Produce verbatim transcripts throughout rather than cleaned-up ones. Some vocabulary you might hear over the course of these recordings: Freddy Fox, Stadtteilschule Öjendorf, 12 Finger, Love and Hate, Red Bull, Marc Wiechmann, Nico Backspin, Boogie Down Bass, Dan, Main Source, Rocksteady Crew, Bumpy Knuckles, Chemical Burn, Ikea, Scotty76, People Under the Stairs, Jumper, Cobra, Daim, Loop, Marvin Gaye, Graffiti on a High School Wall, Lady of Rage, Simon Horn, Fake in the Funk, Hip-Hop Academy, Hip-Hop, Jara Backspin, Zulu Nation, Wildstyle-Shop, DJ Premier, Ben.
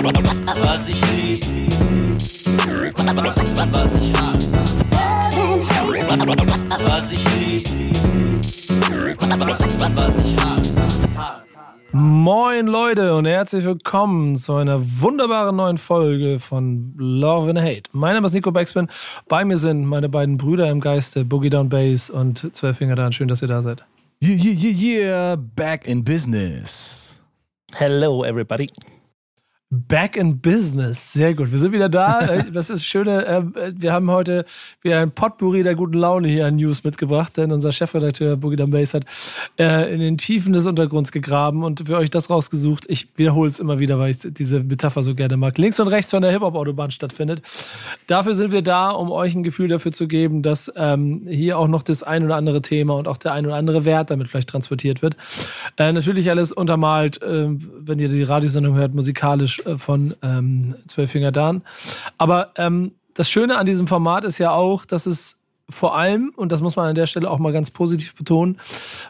was ich lieb, was ich hasse, was ich lieb, was ich hasse. Moin Leute und herzlich willkommen zu einer wunderbaren neuen Folge von Love and Hate. Mein Name ist Nico Backspin, bei mir sind meine beiden Brüder im Geiste, Boogie Down Bass und zwölf Finger Dan. Schön, dass ihr da seid. Yeah, yeah, yeah, yeah, back in business. Hello everybody. Back in business, sehr gut. Wir sind wieder da. Das ist das Schöne. Wir haben heute wieder ein Potpourri der guten Laune hier an News mitgebracht, denn unser Chefredakteur Boogie Down Bass hat äh, in den Tiefen des Untergrunds gegraben und für euch das rausgesucht. Ich wiederhole es immer wieder, weil ich diese Metapher so gerne mag. Links und rechts von der Hip-Hop-Autobahn stattfindet. Dafür sind wir da, um euch ein Gefühl dafür zu geben, dass ähm, hier auch noch das ein oder andere Thema und auch der ein oder andere Wert damit vielleicht transportiert wird. Äh, natürlich alles untermalt, äh, wenn ihr die Radiosendung hört, musikalisch von ähm, zwölf Finger Dan. Aber ähm, das Schöne an diesem Format ist ja auch, dass es vor allem, und das muss man an der Stelle auch mal ganz positiv betonen,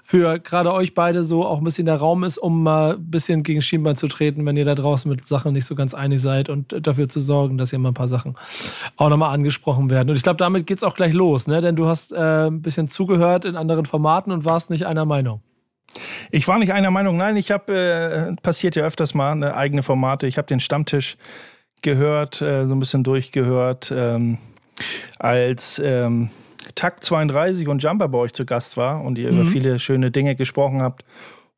für gerade euch beide so auch ein bisschen der Raum ist, um mal ein bisschen gegen Schienbein zu treten, wenn ihr da draußen mit Sachen nicht so ganz einig seid und dafür zu sorgen, dass hier mal ein paar Sachen auch nochmal angesprochen werden. Und ich glaube, damit geht's auch gleich los, ne? Denn du hast äh, ein bisschen zugehört in anderen Formaten und warst nicht einer Meinung. Ich war nicht einer Meinung, nein, ich habe, äh, passiert ja öfters mal, ne, eigene Formate, ich habe den Stammtisch gehört, äh, so ein bisschen durchgehört, ähm, als ähm, Takt zweiunddreißig und Jumper bei euch zu Gast war und ihr mhm. über viele schöne Dinge gesprochen habt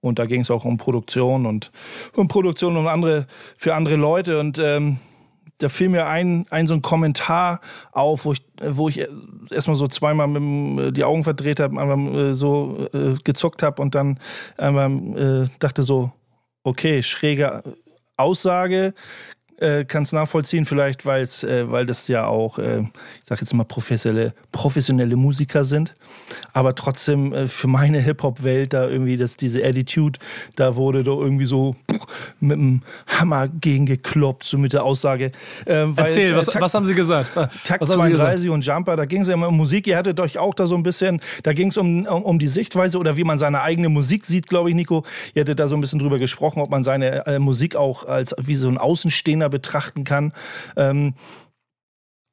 und da ging es auch um Produktion und um Produktion und andere, für andere Leute und ähm, da fiel mir ein, ein so ein Kommentar auf, wo ich, wo ich erstmal so zweimal mit dem, die Augen verdreht habe, einmal so äh, gezuckt habe und dann einmal äh, dachte so, okay, schräge Aussage, äh, kann's nachvollziehen vielleicht, weil's, äh, weil das ja auch, äh, ich sag jetzt mal, professionelle, professionelle Musiker sind, aber trotzdem äh, für meine Hip-Hop-Welt da irgendwie, dass diese Attitude, da wurde doch irgendwie so mit dem Hammer gegen gekloppt, so mit der Aussage. Äh, weil, Erzähl, was, äh, Takt, was haben Sie gesagt? Takt zweiunddreißig und Jumper, da ging es ja immer um Musik, ihr hattet euch auch da so ein bisschen, da ging es um, um, um die Sichtweise oder wie man seine eigene Musik sieht, glaube ich, Nico. Ihr hattet da so ein bisschen drüber gesprochen, ob man seine äh, Musik auch als wie so ein Außenstehender betrachten kann. Ähm,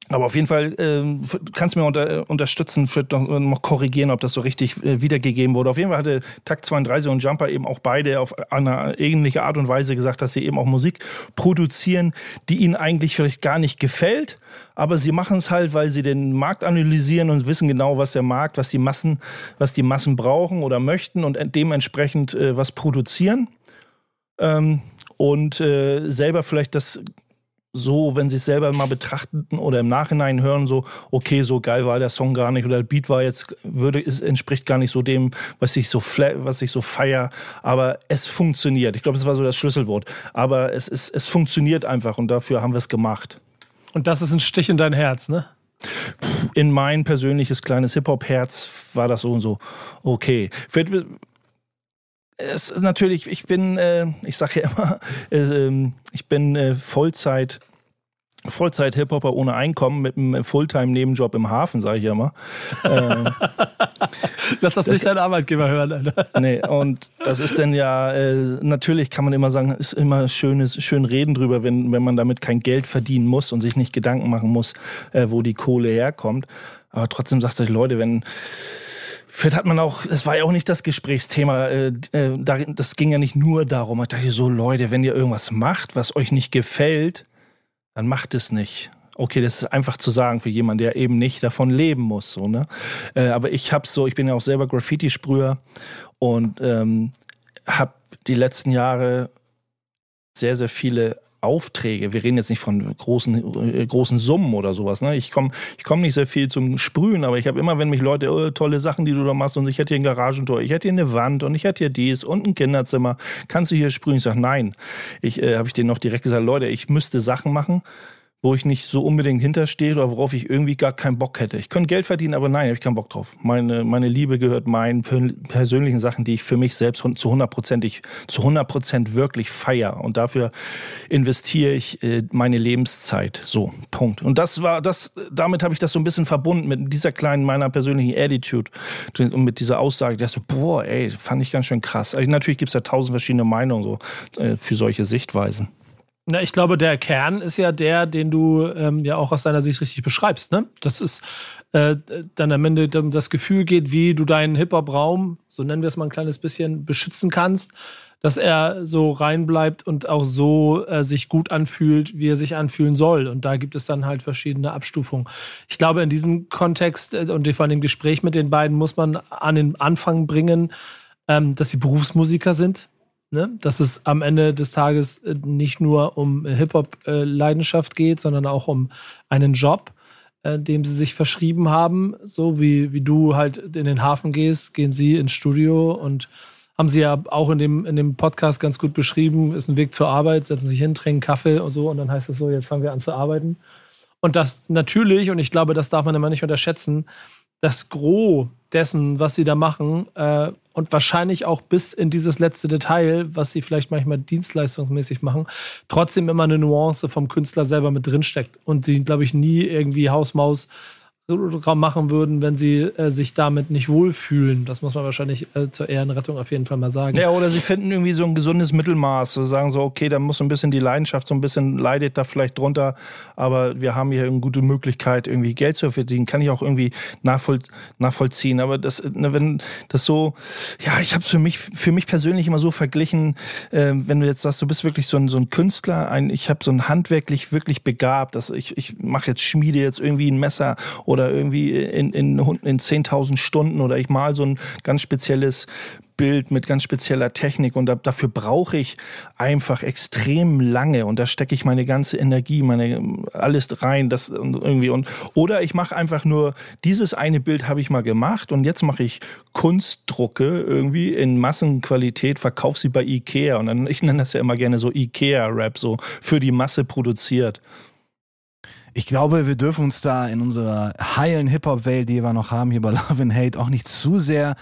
Aber auf jeden Fall ähm, kannst du mir unter, unterstützen, vielleicht noch, noch korrigieren, ob das so richtig äh, wiedergegeben wurde. Auf jeden Fall hatte Takt zweiunddreißig und Jumper eben auch beide auf eine ähnliche Art und Weise gesagt, dass sie eben auch Musik produzieren, die ihnen eigentlich vielleicht gar nicht gefällt. Aber sie machen es halt, weil sie den Markt analysieren und wissen genau, was der Markt, was die Massen, was die Massen brauchen oder möchten und dementsprechend äh, was produzieren. Ähm, und äh, selber vielleicht das... so, wenn sie es selber mal betrachten oder im Nachhinein hören, so, okay, so geil war der Song gar nicht oder der Beat war jetzt, würde, es entspricht gar nicht so dem, was ich so, was ich so feier, aber es funktioniert. Ich glaube, das war so das Schlüsselwort. Aber es, es, es funktioniert einfach und dafür haben wir es gemacht. Und das ist ein Stich in dein Herz, ne? In mein persönliches kleines Hip-Hop-Herz war das so und so. Okay. Vielleicht, es ist natürlich, ich bin, äh, ich sage ja immer, äh, ich bin äh, Vollzeit, Vollzeit-Hip-Hopper ohne Einkommen mit einem Fulltime-Nebenjob im Hafen, sage ich ja immer. Ähm, Lass das nicht das, dein Arbeitgeber hören, Alter. Nee, und das ist dann ja, äh, natürlich kann man immer sagen, ist immer schönes, schön reden drüber, wenn, wenn man damit kein Geld verdienen muss und sich nicht Gedanken machen muss, äh, wo die Kohle herkommt. Aber trotzdem sagt sich, Leute, wenn... Vielleicht hat man auch, es war ja auch nicht das Gesprächsthema, äh, das ging ja nicht nur darum, ich dachte so, Leute, wenn ihr irgendwas macht, was euch nicht gefällt, dann macht es nicht. Okay, das ist einfach zu sagen für jemanden, der eben nicht davon leben muss. So, ne? äh, aber ich hab's so, ich bin ja auch selber Graffiti-Sprüher und ähm, habe die letzten Jahre sehr, sehr viele Aufträge, wir reden jetzt nicht von großen, äh, großen Summen oder sowas, ne? Ich komme ich komm nicht sehr viel zum Sprühen, aber ich habe immer, wenn mich Leute, oh, tolle Sachen, die du da machst und ich hätte hier ein Garagentor, ich hätte hier eine Wand und ich hätte hier dies und ein Kinderzimmer, kannst du hier sprühen? Ich sage, nein. Ich äh, habe ich denen noch direkt gesagt, Leute, ich müsste Sachen machen, wo ich nicht so unbedingt hinterstehe oder worauf ich irgendwie gar keinen Bock hätte. Ich könnte Geld verdienen, aber nein, habe ich keinen Bock drauf. Meine, meine Liebe gehört meinen persönlichen Sachen, die ich für mich selbst zu hundert Prozent wirklich feiere. Und dafür investiere ich äh, meine Lebenszeit. So, Punkt. Und das war das, damit habe ich das so ein bisschen verbunden mit dieser kleinen, meiner persönlichen Attitude und mit dieser Aussage, der so, boah, ey, fand ich ganz schön krass. Also natürlich gibt es da tausend verschiedene Meinungen so, äh, für solche Sichtweisen. Na, ich glaube, der Kern ist ja der, den du ähm, ja auch aus deiner Sicht richtig beschreibst, ne? Das ist äh, dann am Ende das Gefühl geht, wie du deinen Hip-Hop-Raum, so nennen wir es mal ein kleines bisschen, beschützen kannst, dass er so rein bleibt und auch so äh, sich gut anfühlt, wie er sich anfühlen soll. Und da gibt es dann halt verschiedene Abstufungen. Ich glaube, in diesem Kontext äh, und vor allem im Gespräch mit den beiden muss man an den Anfang bringen, ähm, dass sie Berufsmusiker sind, ne? Dass es am Ende des Tages äh, nicht nur um Hip-Hop-Leidenschaft äh, geht, sondern auch um einen Job, äh, dem sie sich verschrieben haben. So wie, wie du halt in den Hafen gehst, gehen sie ins Studio und haben sie ja auch in dem, in dem Podcast ganz gut beschrieben, ist ein Weg zur Arbeit, setzen sich hin, trinken Kaffee und so und dann heißt es so, jetzt fangen wir an zu arbeiten. Und das natürlich, und ich glaube, das darf man immer nicht unterschätzen, das Gros dessen, was sie da machen äh, und wahrscheinlich auch bis in dieses letzte Detail, was sie vielleicht manchmal dienstleistungsmäßig machen, trotzdem immer eine Nuance vom Künstler selber mit drinsteckt und sie, glaube ich, nie irgendwie Hausmaus machen würden, wenn sie äh, sich damit nicht wohlfühlen. Das muss man wahrscheinlich äh, zur Ehrenrettung auf jeden Fall mal sagen. Ja, oder sie finden irgendwie so ein gesundes Mittelmaß. Sie sagen so, okay, da muss so ein bisschen die Leidenschaft, so ein bisschen leidet da vielleicht drunter, aber wir haben hier eine gute Möglichkeit, irgendwie Geld zu verdienen. Kann ich auch irgendwie nachvoll nachvollziehen. Aber das, ne, wenn das so, ja, ich habe es für mich, für mich persönlich immer so verglichen, äh, wenn du jetzt sagst, du bist wirklich so ein, so ein Künstler, ein, ich habe so ein handwerklich wirklich begabt, dass ich, ich mache jetzt, schmiede jetzt irgendwie ein Messer oder oder irgendwie in, in, in zehntausend Stunden oder ich mal so ein ganz spezielles Bild mit ganz spezieller Technik und da, dafür brauche ich einfach extrem lange und da stecke ich meine ganze Energie, meine alles rein, das irgendwie und oder ich mache einfach nur dieses eine Bild habe ich mal gemacht und jetzt mache ich Kunstdrucke irgendwie in Massenqualität, verkaufe sie bei Ikea und dann, ich nenne das ja immer gerne so Ikea-Rap, so für die Masse produziert. Ich glaube, wir dürfen uns da in unserer heilen Hip-Hop-Welt, die wir noch haben, hier bei Love and Hate, auch nicht zu sehr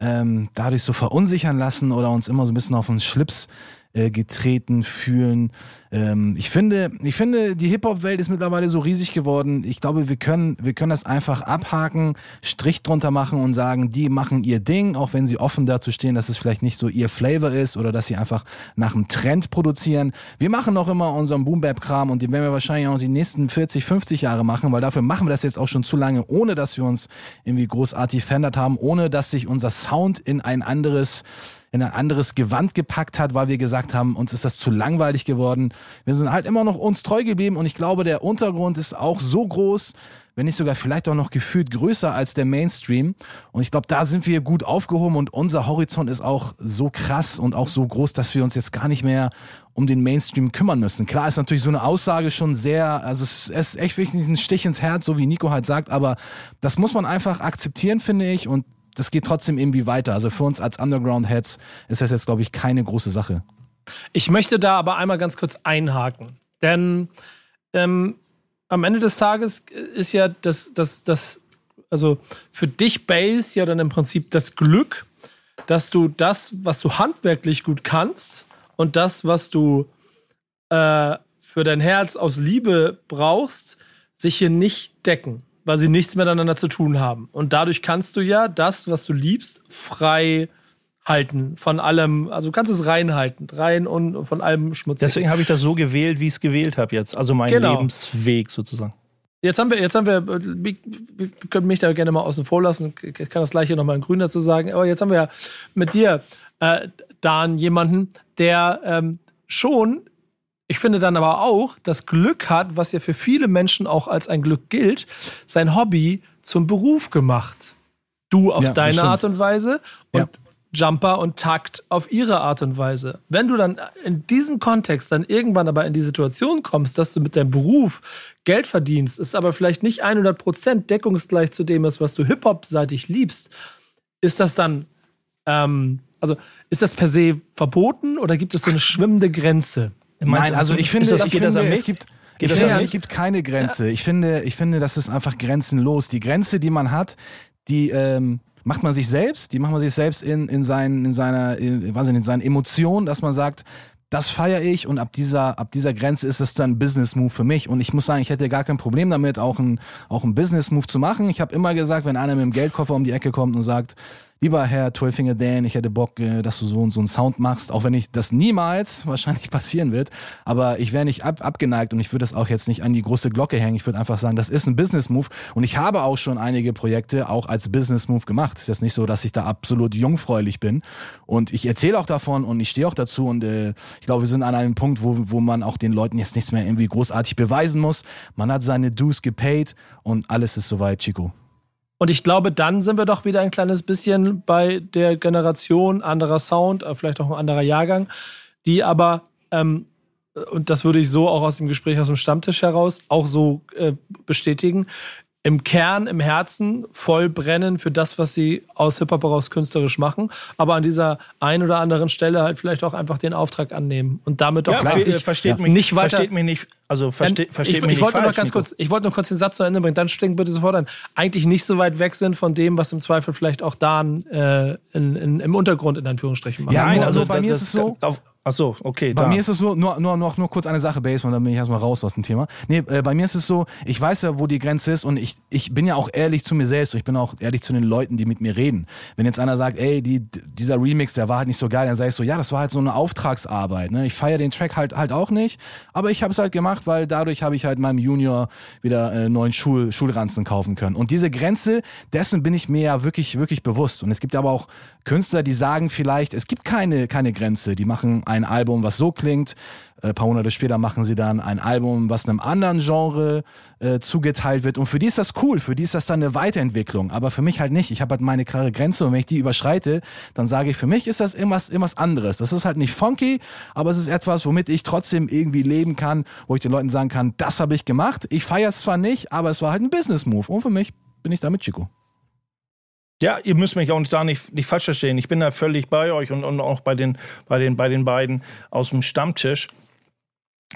ähm, dadurch so verunsichern lassen oder uns immer so ein bisschen auf den Schlips äh, getreten fühlen. Ähm, ich finde, ich finde, die Hip-Hop-Welt ist mittlerweile so riesig geworden. Ich glaube, wir können, wir können das einfach abhaken, Strich drunter machen und sagen, die machen ihr Ding, auch wenn sie offen dazu stehen, dass es vielleicht nicht so ihr Flavor ist oder dass sie einfach nach einem Trend produzieren. Wir machen noch immer unseren Boom-Bap-Kram und den werden wir wahrscheinlich auch noch die nächsten vierzig, fünfzig Jahre machen, weil dafür machen wir das jetzt auch schon zu lange, ohne dass wir uns irgendwie großartig verändert haben, ohne dass sich unser Sound in ein anderes, in ein anderes Gewand gepackt hat, weil wir gesagt haben, uns ist das zu langweilig geworden. Wir sind halt immer noch uns treu geblieben und ich glaube, der Untergrund ist auch so groß, wenn nicht sogar vielleicht auch noch gefühlt größer als der Mainstream. Und ich glaube, da sind wir gut aufgehoben und unser Horizont ist auch so krass und auch so groß, dass wir uns jetzt gar nicht mehr um den Mainstream kümmern müssen. Klar ist natürlich so eine Aussage schon sehr, also es ist echt wirklich ein Stich ins Herz, so wie Nico halt sagt, aber das muss man einfach akzeptieren, finde ich, und das geht trotzdem irgendwie weiter. Also für uns als Underground-Heads ist das jetzt, glaube ich, keine große Sache. Ich möchte da aber einmal ganz kurz einhaken, denn ähm, am Ende des Tages ist ja das, das, das, also für dich Base ja dann im Prinzip das Glück, dass du das, was du handwerklich gut kannst und das, was du äh, für dein Herz aus Liebe brauchst, sich hier nicht decken, weil sie nichts miteinander zu tun haben. Und dadurch kannst du ja das, was du liebst, frei halten von allem, also du kannst es reinhalten, rein und von allem Schmutz. Deswegen habe ich das so gewählt, wie ich es gewählt habe jetzt, also meinen genau. Lebensweg sozusagen. Jetzt haben wir, jetzt haben wir, wir können mich da gerne mal außen vor lassen, ich kann das gleiche nochmal in Grün dazu sagen, aber jetzt haben wir ja mit dir, äh, Dan, jemanden, der ähm, schon, ich finde dann aber auch, das Glück hat, was ja für viele Menschen auch als ein Glück gilt, sein Hobby zum Beruf gemacht. Du auf ja, deine Art und Weise und ja. Jumper und Takt auf ihre Art und Weise. Wenn du dann in diesem Kontext dann irgendwann aber in die Situation kommst, dass du mit deinem Beruf Geld verdienst, ist aber vielleicht nicht hundert Prozent deckungsgleich zu dem ist, was du Hip-Hop-seitig liebst, ist das dann, ähm, also ist das per se verboten oder gibt es so eine schwimmende Grenze? Nein, also ich finde, das, ich finde das es gibt... Ich finde, es gibt keine Grenze. Ja. Ich finde, ich finde, das ist einfach grenzenlos. Die Grenze, die man hat, die... Ähm macht man sich selbst, die macht man sich selbst in, in, seinen, in, seiner, in, weiß nicht, in seinen Emotionen, dass man sagt, das feiere ich und ab dieser, ab dieser Grenze ist es dann ein Business-Move für mich. Und ich muss sagen, ich hätte gar kein Problem damit, auch einen auch ein Business-Move zu machen. Ich habe immer gesagt, wenn einer mit dem Geldkoffer um die Ecke kommt und sagt, lieber Herr zwölf Finger Dan, ich hätte Bock, dass du so und so einen Sound machst, auch wenn ich das niemals wahrscheinlich passieren wird, aber ich wäre nicht ab, abgeneigt und ich würde das auch jetzt nicht an die große Glocke hängen. Ich würde einfach sagen, das ist ein Business-Move und ich habe auch schon einige Projekte auch als Business-Move gemacht. Es ist nicht so, dass ich da absolut jungfräulich bin und ich erzähle auch davon und ich stehe auch dazu und äh, ich glaube, wir sind an einem Punkt, wo, wo man auch den Leuten jetzt nichts mehr irgendwie großartig beweisen muss. Man hat seine Dues gepaid und alles ist soweit, Chico. Und ich glaube, dann sind wir doch wieder ein kleines bisschen bei der Generation, anderer Sound, vielleicht auch ein anderer Jahrgang, die aber, ähm, und das würde ich so auch aus dem Gespräch aus dem Stammtisch heraus auch so äh, bestätigen, im Kern, im Herzen voll brennen für das, was sie aus Hip-Hop heraus künstlerisch machen, aber an dieser einen oder anderen Stelle halt vielleicht auch einfach den Auftrag annehmen und damit auch ja, klar, ich, versteht ja. mich nicht weiter. Versteht mich nicht, also versteht, versteht ich, mich ich, ich nicht falsch, noch ganz kurz, Ich wollte nur kurz den Satz zu Ende bringen, dann springt bitte sofort an. Eigentlich nicht so weit weg sind von dem, was im Zweifel vielleicht auch Dan äh, in, in, im Untergrund in Anführungsstrichen machen. Ja, nein, also, also bei das, mir ist es so... Auf, Ach so, okay. Bei da. mir ist es so, nur, nur, noch nur kurz eine Sache, Base, und dann bin ich erstmal raus aus dem Thema. Nee, äh, bei mir ist es so, ich weiß ja, wo die Grenze ist und ich, ich bin ja auch ehrlich zu mir selbst und ich bin auch ehrlich zu den Leuten, die mit mir reden. Wenn jetzt einer sagt, ey, die, dieser Remix, der war halt nicht so geil, dann sage ich so, ja, das war halt so eine Auftragsarbeit. Ne? Ich feiere den Track halt, halt auch nicht, aber ich habe es halt gemacht, weil dadurch habe ich halt meinem Junior wieder äh, neuen Schul, Schulranzen kaufen können. Und diese Grenze, dessen bin ich mir ja wirklich, wirklich bewusst. Und es gibt aber auch Künstler, die sagen vielleicht, es gibt keine, keine Grenze, die machen ein Album, was so klingt. Ein paar Monate später machen sie dann ein Album, was einem anderen Genre äh, zugeteilt wird. Und für die ist das cool, für die ist das dann eine Weiterentwicklung. Aber für mich halt nicht. Ich habe halt meine klare Grenze und wenn ich die überschreite, dann sage ich, für mich ist das irgendwas, irgendwas anderes. Das ist halt nicht funky, aber es ist etwas, womit ich trotzdem irgendwie leben kann, wo ich den Leuten sagen kann, das habe ich gemacht. Ich feiere es zwar nicht, aber es war halt ein Business-Move. Und für mich bin ich damit Chico. Ja, ihr müsst mich auch nicht da nicht, nicht falsch verstehen. Ich bin da völlig bei euch und, und auch bei den, bei, den, bei den beiden aus dem Stammtisch.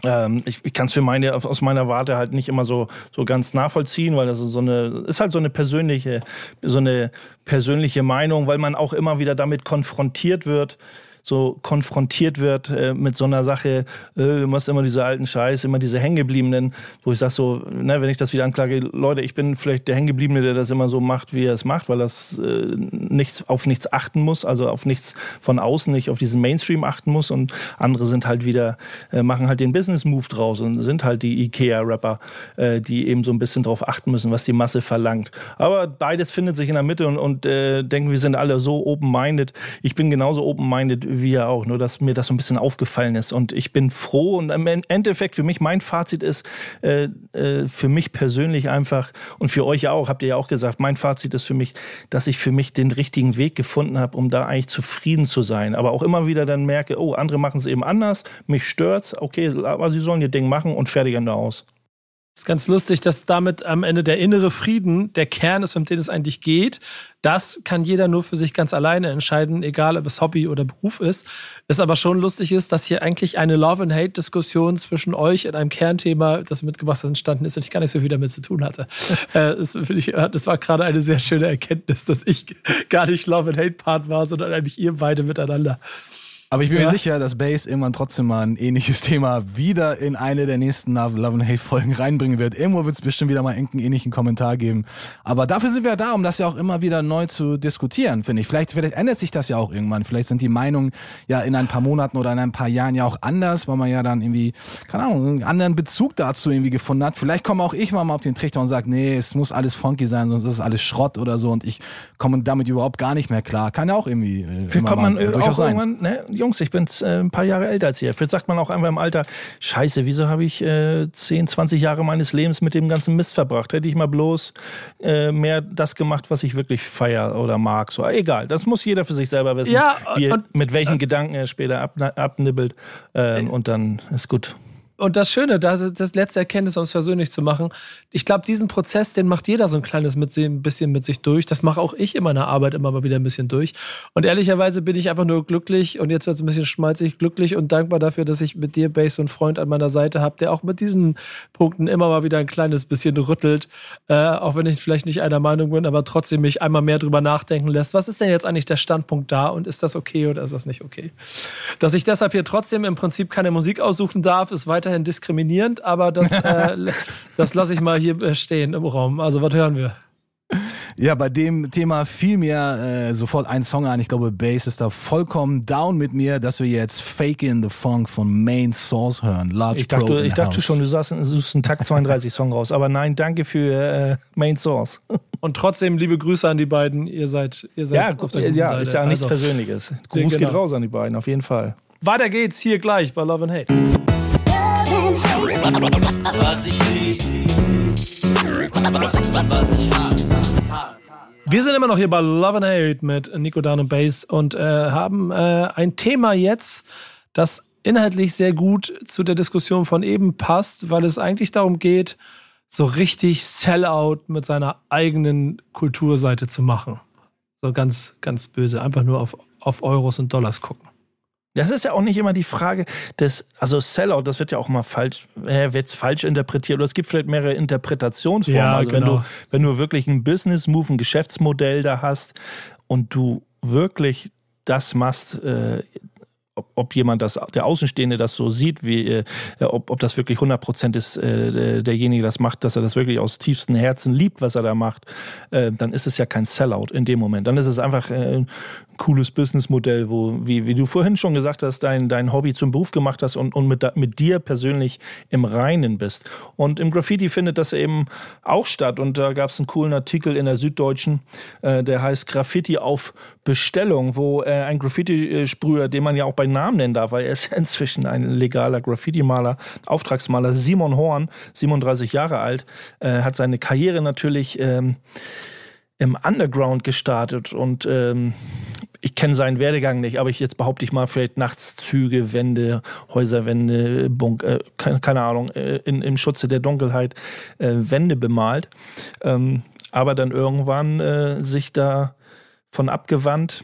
Ähm, ich ich kann es für meine aus meiner Warte halt nicht immer so, so ganz nachvollziehen, weil das ist so eine ist halt so eine persönliche, so eine persönliche Meinung, weil man auch immer wieder damit konfrontiert wird. so konfrontiert wird äh, mit so einer Sache, äh, du machst immer diese alten Scheiß, immer diese Hängengebliebenen, wo ich sage so, ne, wenn ich das wieder anklage, Leute, ich bin vielleicht der Hängengebliebene, der das immer so macht, wie er es macht, weil das äh, nichts, auf nichts achten muss, also auf nichts von außen, nicht auf diesen Mainstream achten muss und andere sind halt wieder, äh, machen halt den Business-Move draus und sind halt die Ikea-Rapper, äh, die eben so ein bisschen drauf achten müssen, was die Masse verlangt. Aber beides findet sich in der Mitte und, und äh, denken, wir sind alle so open-minded. Ich bin genauso open-minded wie ja auch, nur dass mir das so ein bisschen aufgefallen ist und ich bin froh und im Endeffekt für mich, mein Fazit ist äh, äh, für mich persönlich einfach und für euch auch, habt ihr ja auch gesagt, mein Fazit ist für mich, dass ich für mich den richtigen Weg gefunden habe, um da eigentlich zufrieden zu sein, aber auch immer wieder dann merke, oh, andere machen es eben anders, mich stört's, okay, aber sie sollen ihr Ding machen und fertig an der aus. Ist ganz lustig, dass damit am Ende der innere Frieden der Kern ist, um den es eigentlich geht. Das kann jeder nur für sich ganz alleine entscheiden, egal ob es Hobby oder Beruf ist. Es aber schon lustig ist, dass hier eigentlich eine Love and Hate Diskussion zwischen euch in einem Kernthema, das mitgebracht entstanden ist und ich gar nicht so viel damit zu tun hatte. Das war gerade eine sehr schöne Erkenntnis, dass ich gar nicht Love and Hate Part war, sondern eigentlich ihr beide miteinander. Aber ich bin ja. mir sicher, dass Base irgendwann trotzdem mal ein ähnliches Thema wieder in eine der nächsten Love and Hate Folgen reinbringen wird. Irgendwo wird es bestimmt wieder mal einen ähnlichen Kommentar geben. Aber dafür sind wir da, um das ja auch immer wieder neu zu diskutieren, finde ich. Vielleicht, vielleicht ändert sich das ja auch irgendwann. Vielleicht sind die Meinungen ja in ein paar Monaten oder in ein paar Jahren ja auch anders, weil man ja dann irgendwie, keine Ahnung, einen anderen Bezug dazu irgendwie gefunden hat. Vielleicht komme auch ich mal auf den Trichter und sage, nee, es muss alles funky sein, sonst ist alles Schrott oder so und ich komme damit überhaupt gar nicht mehr klar. Kann ja auch irgendwie äh, kommt man äh, durchaus auch sein. Irgendwann, ne? Jungs, ich bin äh, ein paar Jahre älter als ihr. Vielleicht sagt man auch einfach im Alter, scheiße, wieso habe ich äh, zehn, zwanzig Jahre meines Lebens mit dem ganzen Mist verbracht? Hätte ich mal bloß äh, mehr das gemacht, was ich wirklich feiere oder mag. So, egal, das muss jeder für sich selber wissen, ja, wie, und, mit welchen äh, Gedanken er später ab, abnibbelt äh, äh, und dann ist gut. Und das Schöne, das ist das letzte Erkenntnis, um es persönlich zu machen. Ich glaube, diesen Prozess, den macht jeder so ein kleines mit, ein bisschen mit sich durch. Das mache auch ich in meiner Arbeit immer mal wieder ein bisschen durch. Und ehrlicherweise bin ich einfach nur glücklich und jetzt wird es ein bisschen schmalzig, glücklich und dankbar dafür, dass ich mit dir, Base, so einen Freund an meiner Seite habe, der auch mit diesen Punkten immer mal wieder ein kleines bisschen rüttelt. Äh, auch wenn ich vielleicht nicht einer Meinung bin, aber trotzdem mich einmal mehr drüber nachdenken lässt. Was ist denn jetzt eigentlich der Standpunkt da und ist das okay oder ist das nicht okay? Dass ich deshalb hier trotzdem im Prinzip keine Musik aussuchen darf, ist weiter diskriminierend, aber das, äh, das lasse ich mal hier stehen im Raum. Also, was hören wir? Ja, bei dem Thema fiel mir äh, sofort ein Song ein. Ich glaube, Base ist da vollkommen down mit mir, dass wir jetzt Fake in the Funk von Main Source hören. Large ich dachte, ich dachte schon, du sagst, du suchst einen Takt zweiunddreißig Song raus. Aber nein, danke für äh, Main Source. Und trotzdem liebe Grüße an die beiden. Ihr seid, ihr seid ja, auf der guten ja, Seite. Ist ja nichts also, Persönliches. Gruß geht genau. raus an die beiden, auf jeden Fall. Weiter geht's hier gleich bei Love and Hate. Was ich Wir sind immer noch hier bei Love and Hate mit Nico, Dan und Bass und äh, haben äh, ein Thema jetzt, das inhaltlich sehr gut zu der Diskussion von eben passt, weil es eigentlich darum geht, so richtig Sellout mit seiner eigenen Kulturseite zu machen. So ganz, ganz böse. Einfach nur auf, auf Euros und Dollars gucken. Das ist ja auch nicht immer die Frage des, also Sellout, das wird ja auch mal falsch, äh, wird's falsch interpretiert oder es gibt vielleicht mehrere Interpretationsformen. Ja, also genau. wenn du, wenn du wirklich einen Business-Move, ein Geschäftsmodell da hast und du wirklich das machst, äh, ob, ob jemand das, der Außenstehende das so sieht, wie, äh, ob, ob das wirklich hundert Prozent ist, äh, derjenige das macht, dass er das wirklich aus tiefstem Herzen liebt, was er da macht, äh, dann ist es ja kein Sellout in dem Moment. Dann ist es einfach äh, ein cooles Businessmodell, wo, wie, wie du vorhin schon gesagt hast, dein, dein Hobby zum Beruf gemacht hast und, und mit, mit dir persönlich im Reinen bist. Und im Graffiti findet das eben auch statt. Und da gab es einen coolen Artikel in der Süddeutschen, äh, der heißt Graffiti auf Bestellung, wo äh, ein Graffiti-Sprüher, den man ja auch bei Namen nennen darf, weil er ist inzwischen ein legaler Graffiti-Maler, Auftragsmaler. Simon Horn, siebenunddreißig Jahre alt, äh, hat seine Karriere natürlich ähm, im Underground gestartet und ähm, ich kenne seinen Werdegang nicht, aber ich jetzt behaupte ich mal, vielleicht nachts Züge, Wände, Häuserwände, Bunk, äh, keine, keine Ahnung, äh, in, im Schutze der Dunkelheit äh, Wände bemalt, ähm, aber dann irgendwann äh, sich davon abgewandt,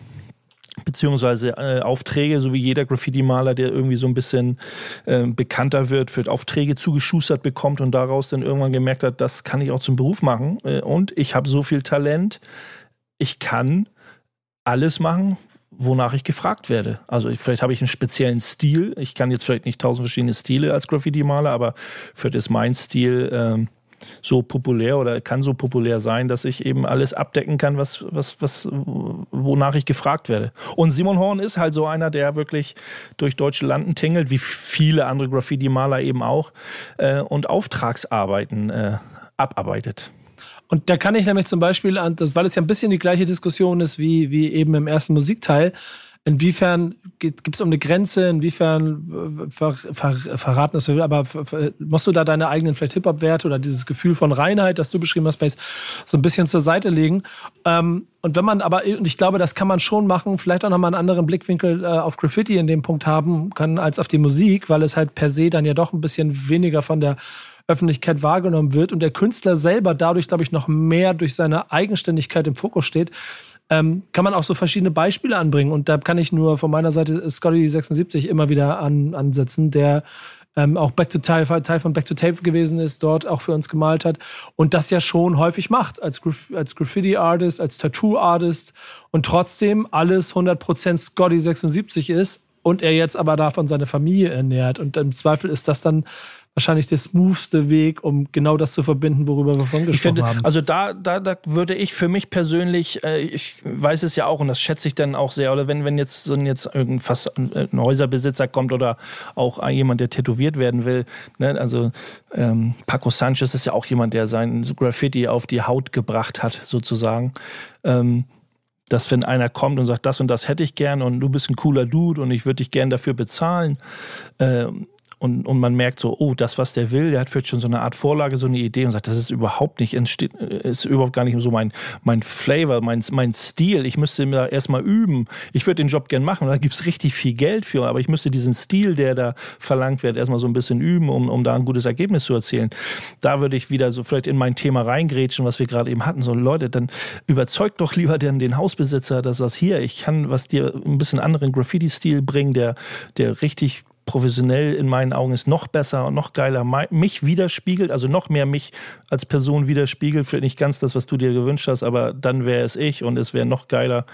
beziehungsweise äh, Aufträge, so wie jeder Graffiti-Maler, der irgendwie so ein bisschen äh, bekannter wird, wird Aufträge zugeschustert bekommt und daraus dann irgendwann gemerkt hat, das kann ich auch zum Beruf machen äh, und ich habe so viel Talent, ich kann alles machen, wonach ich gefragt werde. Also vielleicht habe ich einen speziellen Stil, ich kann jetzt vielleicht nicht tausend verschiedene Stile als Graffiti-Maler, aber für das mein Stil ähm, so populär oder kann so populär sein, dass ich eben alles abdecken kann, was, was, was, wonach ich gefragt werde. Und Simon Horn ist halt so einer, der wirklich durch deutsche Landen tingelt, wie viele andere Graffiti-Maler eben auch, äh, und Auftragsarbeiten äh, abarbeitet. Und da kann ich nämlich zum Beispiel, an das, weil es ja ein bisschen die gleiche Diskussion ist wie, wie eben im ersten Musikteil, inwiefern gibt es um eine Grenze, inwiefern ver, ver, verraten es, aber ver, ver, musst du da deine eigenen vielleicht Hip-Hop-Werte oder dieses Gefühl von Reinheit, das du beschrieben hast, Bass, so ein bisschen zur Seite legen. Ähm, und wenn man aber, und ich glaube, das kann man schon machen, vielleicht auch nochmal einen anderen Blickwinkel äh, auf Graffiti in dem Punkt haben kann als auf die Musik, weil es halt per se dann ja doch ein bisschen weniger von der Öffentlichkeit wahrgenommen wird und der Künstler selber dadurch, glaube ich, noch mehr durch seine Eigenständigkeit im Fokus steht, ähm, kann man auch so verschiedene Beispiele anbringen. Und da kann ich nur von meiner Seite Scotty sechsundsiebzig immer wieder an, ansetzen, der ähm, auch Back to Tape, Teil von Back to Tape gewesen ist, dort auch für uns gemalt hat und das ja schon häufig macht, als, Graf- als Graffiti-Artist, als Tattoo-Artist und trotzdem alles hundert Prozent Scotty sechsundsiebzig ist und er jetzt aber davon seine Familie ernährt. Und im Zweifel ist das dann wahrscheinlich der smoothste Weg, um genau das zu verbinden, worüber wir vorhin gesprochen finde, haben. Also da, da, da würde ich für mich persönlich, äh, ich weiß es ja auch und das schätze ich dann auch sehr, oder wenn, wenn jetzt so ein, jetzt irgendwas, ein Häuserbesitzer kommt oder auch jemand, der tätowiert werden will, ne? Also ähm, Paco Sanchez ist ja auch jemand, der sein Graffiti auf die Haut gebracht hat, sozusagen. Ähm, dass wenn einer kommt und sagt, das und das hätte ich gern und du bist ein cooler Dude und ich würde dich gern dafür bezahlen, ähm, Und, und man merkt so, oh, das, was der will, der hat vielleicht schon so eine Art Vorlage, so eine Idee und sagt, das ist überhaupt nicht, entsteht, ist überhaupt gar nicht so mein, mein Flavor, mein, mein Stil. Ich müsste da erstmal üben. Ich würde den Job gern machen, da gibt es richtig viel Geld für, aber ich müsste diesen Stil, der da verlangt wird, erstmal so ein bisschen üben, um, um da ein gutes Ergebnis zu erzielen. Da würde ich wieder so vielleicht in mein Thema reingrätschen, was wir gerade eben hatten. So, Leute, dann überzeugt doch lieber den, den Hausbesitzer, dass das hier, ich kann was dir ein bisschen anderen Graffiti-Stil bringen, der, der richtig professionell in meinen Augen ist, noch besser und noch geiler mich widerspiegelt, also noch mehr mich als Person widerspiegelt, vielleicht nicht ganz das, was du dir gewünscht hast, aber dann wäre es ich und es wäre noch geiler.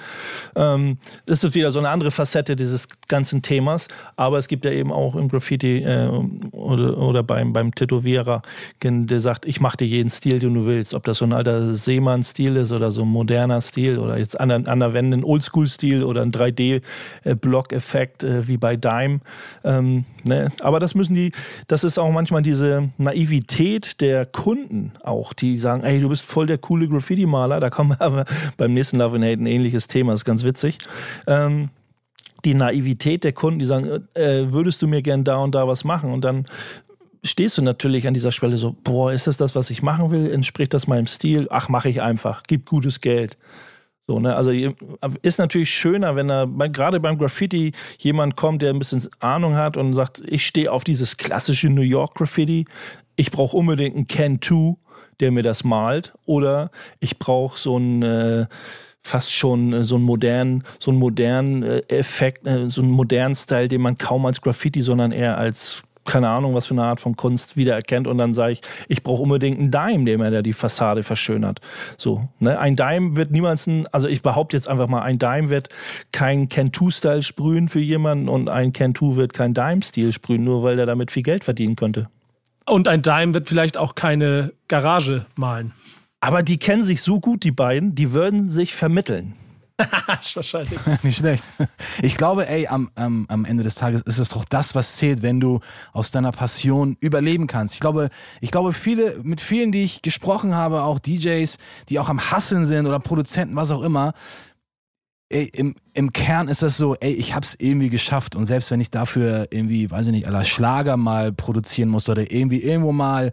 Ähm, das ist wieder so eine andere Facette dieses ganzen Themas, aber es gibt ja eben auch im Graffiti äh, oder, oder beim, beim Tätowierer, der sagt, ich mache dir jeden Stil, den du willst, ob das so ein alter Seemann-Stil ist oder so ein moderner Stil oder jetzt an der, an der Wende ein Oldschool-Stil oder ein drei D-Block-Effekt äh, wie bei Daim. Ähm, ne? Aber das müssen die, das ist auch manchmal diese Naivität der Kunden auch, die sagen, ey, du bist voll der coole Graffiti-Maler, da kommen wir aber beim nächsten Love and Hate ein ähnliches Thema, ist ganz witzig. Ähm, die Naivität der Kunden, die sagen, äh, würdest du mir gern da und da was machen? Und dann stehst du natürlich an dieser Schwelle so, boah, ist das das, was ich machen will? Entspricht das meinem Stil? Ach, mache ich einfach, gib gutes Geld. So, ne? Also ist natürlich schöner, wenn da gerade beim Graffiti jemand kommt, der ein bisschen Ahnung hat und sagt, ich stehe auf dieses klassische New York Graffiti, ich brauche unbedingt einen Can Two, der mir das malt, oder ich brauche so einen äh, fast schon so einen modernen, so einen modernen Effekt, so einen modernen Style, den man kaum als Graffiti, sondern eher als keine Ahnung, was für eine Art von Kunst wiedererkennt, und dann sage ich, ich brauche unbedingt einen Daim, der mir da die Fassade verschönert. So, ne? Ein Daim wird niemals ein, also ich behaupte jetzt einfach mal, ein Daim wird kein Can-Two-Style sprühen für jemanden und ein Can-Two wird kein Daim-Stil sprühen, nur weil er damit viel Geld verdienen könnte. Und ein Daim wird vielleicht auch keine Garage malen. Aber die kennen sich so gut, die beiden, die würden sich vermitteln. Wahrscheinlich. Nicht schlecht. Ich glaube, ey, am, am, am Ende des Tages ist es doch das, was zählt, wenn du aus deiner Passion überleben kannst. Ich glaube, ich glaube viele, mit vielen, die ich gesprochen habe, auch D Js, die auch am Hustlen sind oder Produzenten, was auch immer, ey, im, im Kern ist das so, ey, ich hab's irgendwie geschafft, und selbst wenn ich dafür irgendwie, weiß ich nicht, aller Schlager mal produzieren muss oder irgendwie irgendwo mal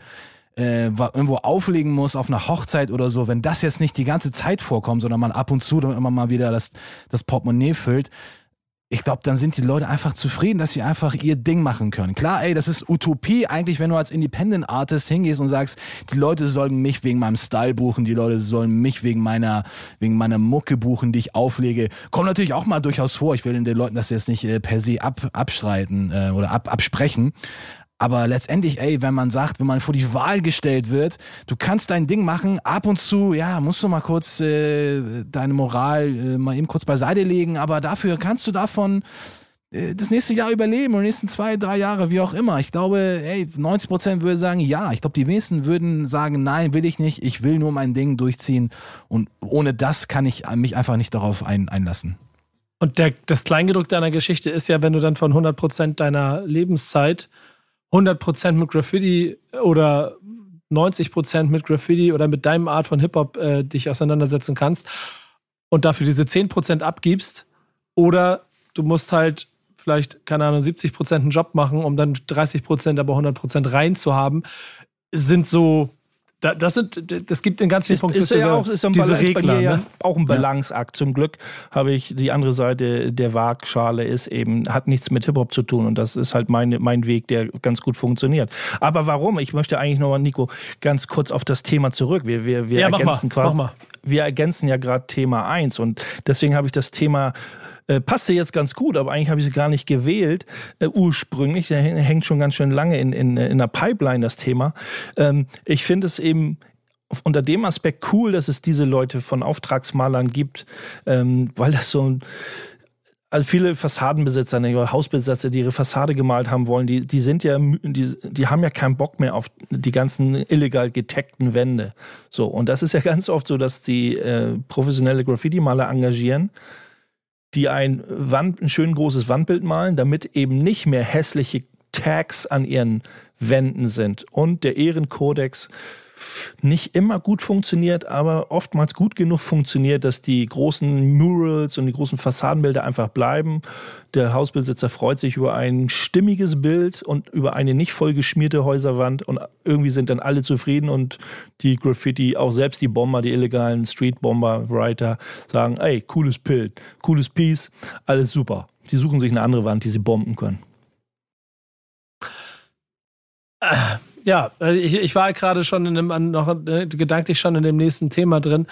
irgendwo auflegen muss auf einer Hochzeit oder so, wenn das jetzt nicht die ganze Zeit vorkommt, sondern man ab und zu dann immer mal wieder das, das Portemonnaie füllt, ich glaube, dann sind die Leute einfach zufrieden, dass sie einfach ihr Ding machen können. Klar, ey, das ist Utopie eigentlich, wenn du als Independent Artist hingehst und sagst, die Leute sollen mich wegen meinem Style buchen, die Leute sollen mich wegen meiner, wegen meiner Mucke buchen, die ich auflege. Kommt natürlich auch mal durchaus vor, ich will den Leuten das jetzt nicht äh, per se ab, abstreiten äh, oder ab, absprechen, aber letztendlich, ey, wenn man sagt, wenn man vor die Wahl gestellt wird, du kannst dein Ding machen, ab und zu, ja, musst du mal kurz äh, deine Moral äh, mal eben kurz beiseite legen, aber dafür kannst du davon äh, das nächste Jahr überleben oder die nächsten zwei, drei Jahre, wie auch immer. Ich glaube, ey, neunzig Prozent würde sagen, ja. Ich glaube, die wenigsten würden sagen, nein, will ich nicht, ich will nur mein Ding durchziehen, und ohne das kann ich mich einfach nicht darauf ein, einlassen. Und der, das Kleingedruckte deiner Geschichte ist ja, wenn du dann von hundert Prozent deiner Lebenszeit hundert Prozent mit Graffiti oder neunzig Prozent mit Graffiti oder mit deinem Art von Hip-Hop äh, dich auseinandersetzen kannst und dafür diese zehn Prozent abgibst, oder du musst halt vielleicht, keine Ahnung, siebzig Prozent einen Job machen, um dann dreißig Prozent aber hundert Prozent reinzuhaben, sind so, das, sind, das gibt in ganz vielen Punkten diese Regler. Ist ja auch, ist Regler, ne? Ja auch ein Balanceakt. Zum Glück habe ich die andere Seite der Waagschale, ist eben, hat nichts mit Hip-Hop zu tun, und das ist halt meine, mein Weg, der ganz gut funktioniert. Aber warum? Ich möchte eigentlich nochmal, Nico, ganz kurz auf das Thema zurück. Wir, wir, wir, ja, ergänzen, mach mal, quasi, mach mal. Wir ergänzen ja gerade Thema eins, und deswegen habe ich das Thema... Äh, passte jetzt ganz gut, aber eigentlich habe ich sie gar nicht gewählt, äh, ursprünglich. Da hängt schon ganz schön lange in, in, in der Pipeline das Thema. Ähm, ich finde es eben unter dem Aspekt cool, dass es diese Leute von Auftragsmalern gibt, ähm, weil das so ein... Also viele Fassadenbesitzer oder Hausbesitzer, die ihre Fassade gemalt haben wollen, die, die sind ja, die, die haben ja keinen Bock mehr auf die ganzen illegal getaggten Wände. So, und das ist ja ganz oft so, dass die äh, professionelle Graffiti-Maler engagieren, die ein, Wand, ein schön großes Wandbild malen, damit eben nicht mehr hässliche Tags an ihren Wänden sind. Und der Ehrenkodex nicht immer gut funktioniert, aber oftmals gut genug funktioniert, dass die großen Murals und die großen Fassadenbilder einfach bleiben. Der Hausbesitzer freut sich über ein stimmiges Bild und über eine nicht vollgeschmierte Häuserwand, und irgendwie sind dann alle zufrieden, und die Graffiti, auch selbst die Bomber, die illegalen Street-Bomber-Writer sagen, ey, cooles Bild, cooles Piece, alles super. Die suchen sich eine andere Wand, die sie bomben können. Ah. Ja, ich, ich war gerade schon in einem, noch gedanklich schon in dem nächsten Thema drin.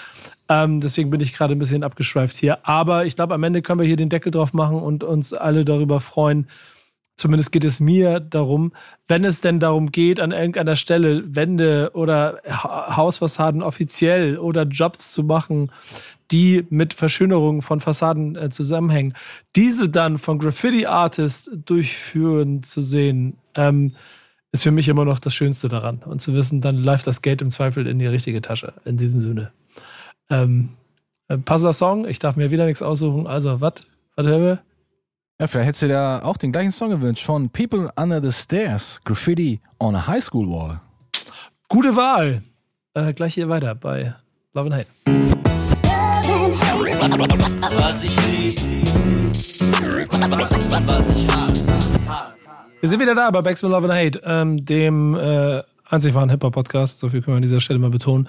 Ähm, deswegen bin ich gerade ein bisschen abgeschweift hier. Aber ich glaube, am Ende können wir hier den Deckel drauf machen und uns alle darüber freuen, Zumindest geht es mir darum, wenn es denn darum geht, an irgendeiner Stelle Wände oder Hausfassaden offiziell oder Jobs zu machen, die mit Verschönerungen von Fassaden äh, zusammenhängen, diese dann von Graffiti-Artists durchführen zu sehen, ähm, ist für mich immer noch das Schönste daran. Und zu wissen, dann läuft das Geld im Zweifel in die richtige Tasche, in diesem Sinne. Ähm, passender Song, ich darf mir wieder nichts aussuchen, also was? Was hören wir? Ja, vielleicht hättest du dir auch den gleichen Song gewünscht von People Under the Stairs, Graffiti on a High School Wall. Gute Wahl. Äh, gleich hier weiter bei Love and Hate. Was ich lieb, was ich hasse. Wir sind wieder da bei Backspin Love and Hate, ähm, dem äh, einzig wahren Hip-Hop-Podcast, so viel können wir an dieser Stelle mal betonen.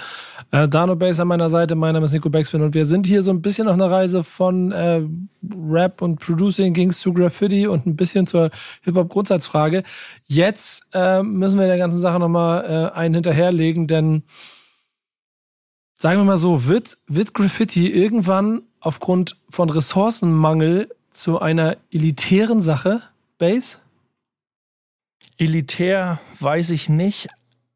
Äh, Dan und Base an meiner Seite, mein Name ist Nico Backspin und wir sind hier so ein bisschen auf einer Reise von äh, Rap und Producing ging es zu Graffiti und ein bisschen zur Hip-Hop-Grundsatzfrage. Jetzt äh, müssen wir der ganzen Sache nochmal äh, einen hinterherlegen, denn sagen wir mal so, wird, wird Graffiti irgendwann aufgrund von Ressourcenmangel zu einer elitären Sache, Base? Elitär weiß ich nicht.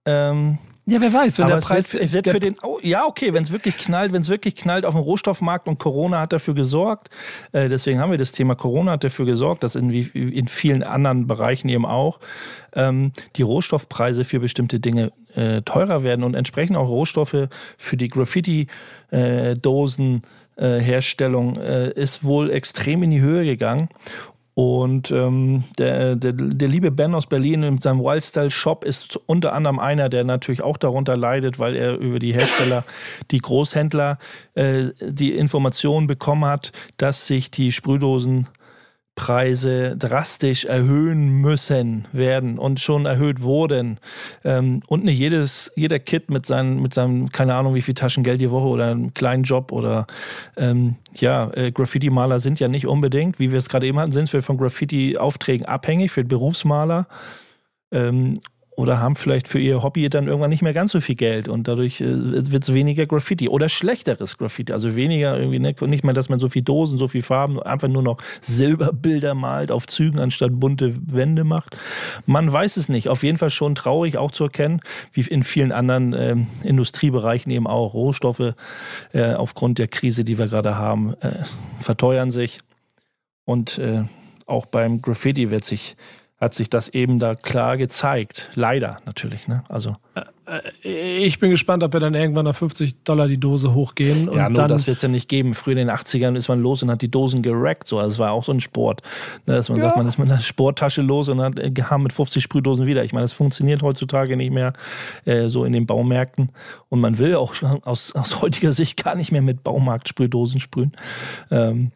Ähm, ja, wer weiß, wenn der Preis... Wird, wird der für den, oh, ja, okay, wenn es wirklich knallt, wenn es wirklich knallt auf dem Rohstoffmarkt und Corona hat dafür gesorgt, äh, deswegen haben wir das Thema, Corona hat dafür gesorgt, dass in, in vielen anderen Bereichen eben auch ähm, die Rohstoffpreise für bestimmte Dinge äh, teurer werden und entsprechend auch Rohstoffe für die Graffiti-Dosen-Herstellung äh, äh, ist wohl extrem in die Höhe gegangen. Und ähm, der, der, der liebe Ben aus Berlin mit seinem Wildstyle-Shop ist unter anderem einer, der natürlich auch darunter leidet, weil er über die Hersteller, die Großhändler, äh, die Informationen bekommen hat, dass sich die Sprühdosenpreise drastisch erhöhen müssen werden und schon erhöht wurden. Ähm, und nicht jedes, jeder Kid mit seinem, mit seinem, keine Ahnung wie viel Taschengeld die Woche oder einem kleinen Job oder... Ähm, Ja, äh, Graffiti-Maler sind ja nicht unbedingt, wie wir es gerade eben hatten, sind wir von Graffiti-Aufträgen abhängig für Berufsmaler ähm, oder haben vielleicht für ihr Hobby dann irgendwann nicht mehr ganz so viel Geld und dadurch äh, wird es weniger Graffiti oder schlechteres Graffiti, also weniger irgendwie, ne? Nicht mehr, dass man so viel Dosen, so viel Farben, einfach nur noch Silberbilder malt auf Zügen, anstatt bunte Wände macht. Man weiß es nicht, auf jeden Fall schon traurig auch zu erkennen, wie in vielen anderen ähm, Industriebereichen eben auch Rohstoffe äh, aufgrund der Krise, die wir gerade haben, äh, verteuern sich und äh, auch beim Graffiti wird sich hat sich das eben da klar gezeigt. Leider natürlich, ne? Also. Ich bin gespannt, ob wir dann irgendwann auf fünfzig Dollar die Dose hochgehen. Und ja, nur dann das wird es ja nicht geben. Früher in den achtzigern ist man los und hat die Dosen gerackt. So, das war auch so ein Sport. Dass man ja. sagt, man ist mit einer Sporttasche los und hat haben mit fünfzig Sprühdosen wieder. Ich meine, das funktioniert heutzutage nicht mehr äh, so in den Baumärkten. Und man will auch aus, aus heutiger Sicht gar nicht mehr mit Baumarkt-Sprühdosen sprühen. Ähm,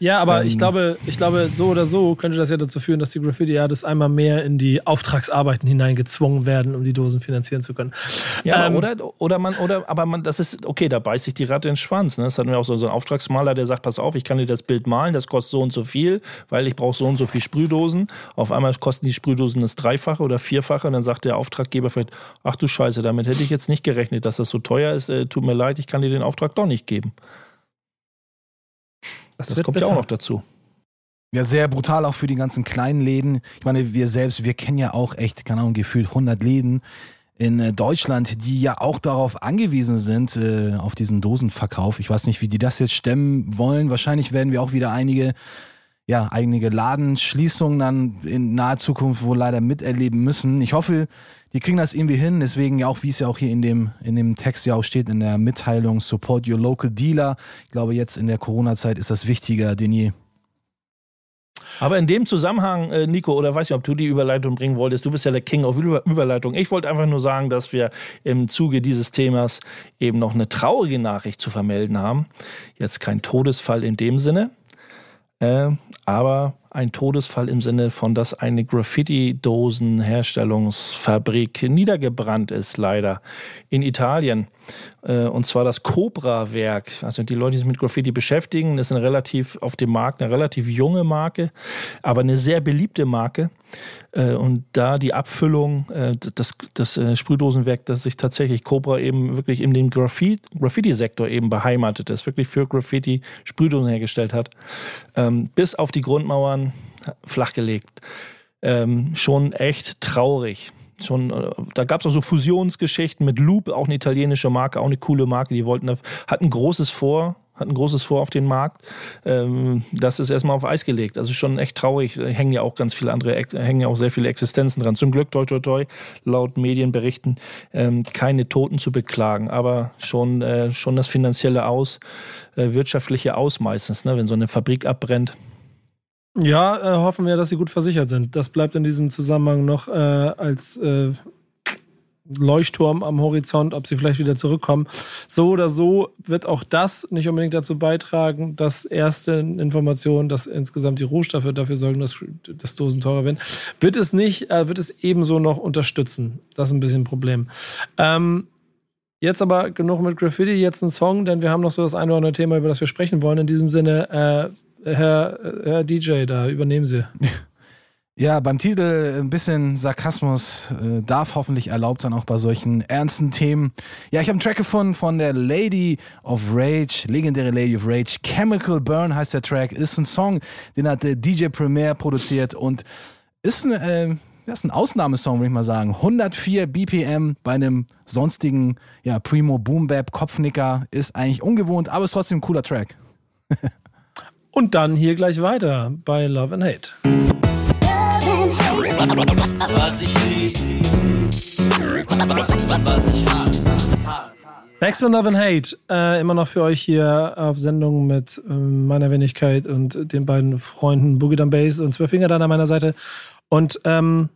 Ja, aber ähm. ich glaube, ich glaube, so oder so könnte das ja dazu führen, dass die Graffiti-Artists einmal mehr in die Auftragsarbeiten hineingezwungen werden, um die Dosen finanzieren zu können. Ja, ähm. oder, oder man, oder, aber man, das ist, okay, da beißt sich die Ratte in den Schwanz. Ne? Das hatten wir auch so, so einen Auftragsmaler, der sagt, pass auf, ich kann dir das Bild malen, das kostet so und so viel, weil ich brauche so und so viel Sprühdosen. Auf einmal kosten die Sprühdosen das Dreifache oder Vierfache und dann sagt der Auftraggeber vielleicht, ach du Scheiße, damit hätte ich jetzt nicht gerechnet, dass das so teuer ist, äh, tut mir leid, ich kann dir den Auftrag doch nicht geben. Das, das kommt bitter. Ja auch noch dazu. Ja, sehr brutal auch für die ganzen kleinen Läden. Ich meine, wir selbst, wir kennen ja auch echt, keine Ahnung, gefühlt hundert Läden in Deutschland, die ja auch darauf angewiesen sind, äh, auf diesen Dosenverkauf. Ich weiß nicht, wie die das jetzt stemmen wollen. Wahrscheinlich werden wir auch wieder einige, ja, einige Ladenschließungen dann in naher Zukunft wohl leider miterleben müssen. Ich hoffe, die kriegen das irgendwie hin. Deswegen ja auch, wie es ja auch hier in dem, in dem Text ja auch steht, in der Mitteilung, Support your local dealer. Ich glaube, jetzt in der Corona-Zeit ist das wichtiger denn je. Aber in dem Zusammenhang, äh, Nico, oder weiß ich, ob du die Überleitung bringen wolltest, du bist ja der King of Über- Überleitung. Ich wollte einfach nur sagen, dass wir im Zuge dieses Themas eben noch eine traurige Nachricht zu vermelden haben. Jetzt kein Todesfall in dem Sinne. Äh, aber ein Todesfall im Sinne von, dass eine Graffiti-Dosen-Herstellungsfabrik niedergebrannt ist, leider, in Italien. Äh, und zwar das Cobra-Werk. Also die Leute, die sich mit Graffiti beschäftigen, das ist eine relativ auf dem Markt eine relativ junge Marke, aber eine sehr beliebte Marke. Äh, und da die Abfüllung, äh, das, das äh, Sprühdosenwerk, das sich tatsächlich Cobra eben wirklich in dem Graffi- Graffiti-Sektor eben beheimatet ist, wirklich für Graffiti Sprühdosen hergestellt hat, ähm, bis auf die Grundmauern flachgelegt. ähm, schon echt traurig. Schon, da gab es auch so Fusionsgeschichten mit Loop, auch eine italienische Marke, auch eine coole Marke, die wollten, hatten großes vor, hatten großes vor auf den Markt. Ähm, das ist erstmal auf Eis gelegt. Also schon echt traurig. Hängen ja auch ganz viele andere, hängen ja auch sehr viele Existenzen dran. Zum Glück, toi toi toi, laut Medienberichten ähm, keine Toten zu beklagen, aber schon äh, schon das finanzielle Aus, äh, wirtschaftliche Aus meistens, ne, wenn so eine Fabrik abbrennt. Ja, äh, hoffen wir, dass sie gut versichert sind. Das bleibt in diesem Zusammenhang noch äh, als äh, Leuchtturm am Horizont, ob sie vielleicht wieder zurückkommen. So oder so wird auch das nicht unbedingt dazu beitragen, dass erste Informationen, dass insgesamt die Rohstoffe dafür sorgen, dass, dass Dosen teurer werden, wird es nicht, äh, wird es ebenso noch unterstützen. Das ist ein bisschen ein Problem. Ähm, Jetzt aber genug mit Graffiti, jetzt ein Song, denn wir haben noch so das eine oder andere Thema, über das wir sprechen wollen. In diesem Sinne, äh, Herr, Herr D J, da übernehmen Sie. Ja, beim Titel ein bisschen Sarkasmus äh, darf hoffentlich erlaubt sein, auch bei solchen ernsten Themen. Ja, ich habe einen Track gefunden von der Lady of Rage, legendäre Lady of Rage. Chemical Burn heißt der Track, ist ein Song, den hat der D J Premier produziert und ist ein... Äh, Das ist ein Ausnahmesong, würde ich mal sagen. hundertvier B P M bei einem sonstigen ja, Primo Boom Bap Kopfnicker ist eigentlich ungewohnt, aber ist trotzdem ein cooler Track. Und dann hier gleich weiter bei Love and Hate. Was ich liebe, was ich hasse. Backspin Love and Hate, äh, immer noch für euch hier auf Sendung mit äh, meiner Wenigkeit und den beiden Freunden Boogie Down Bass und zwölf Finger dann an meiner Seite. Und ähm,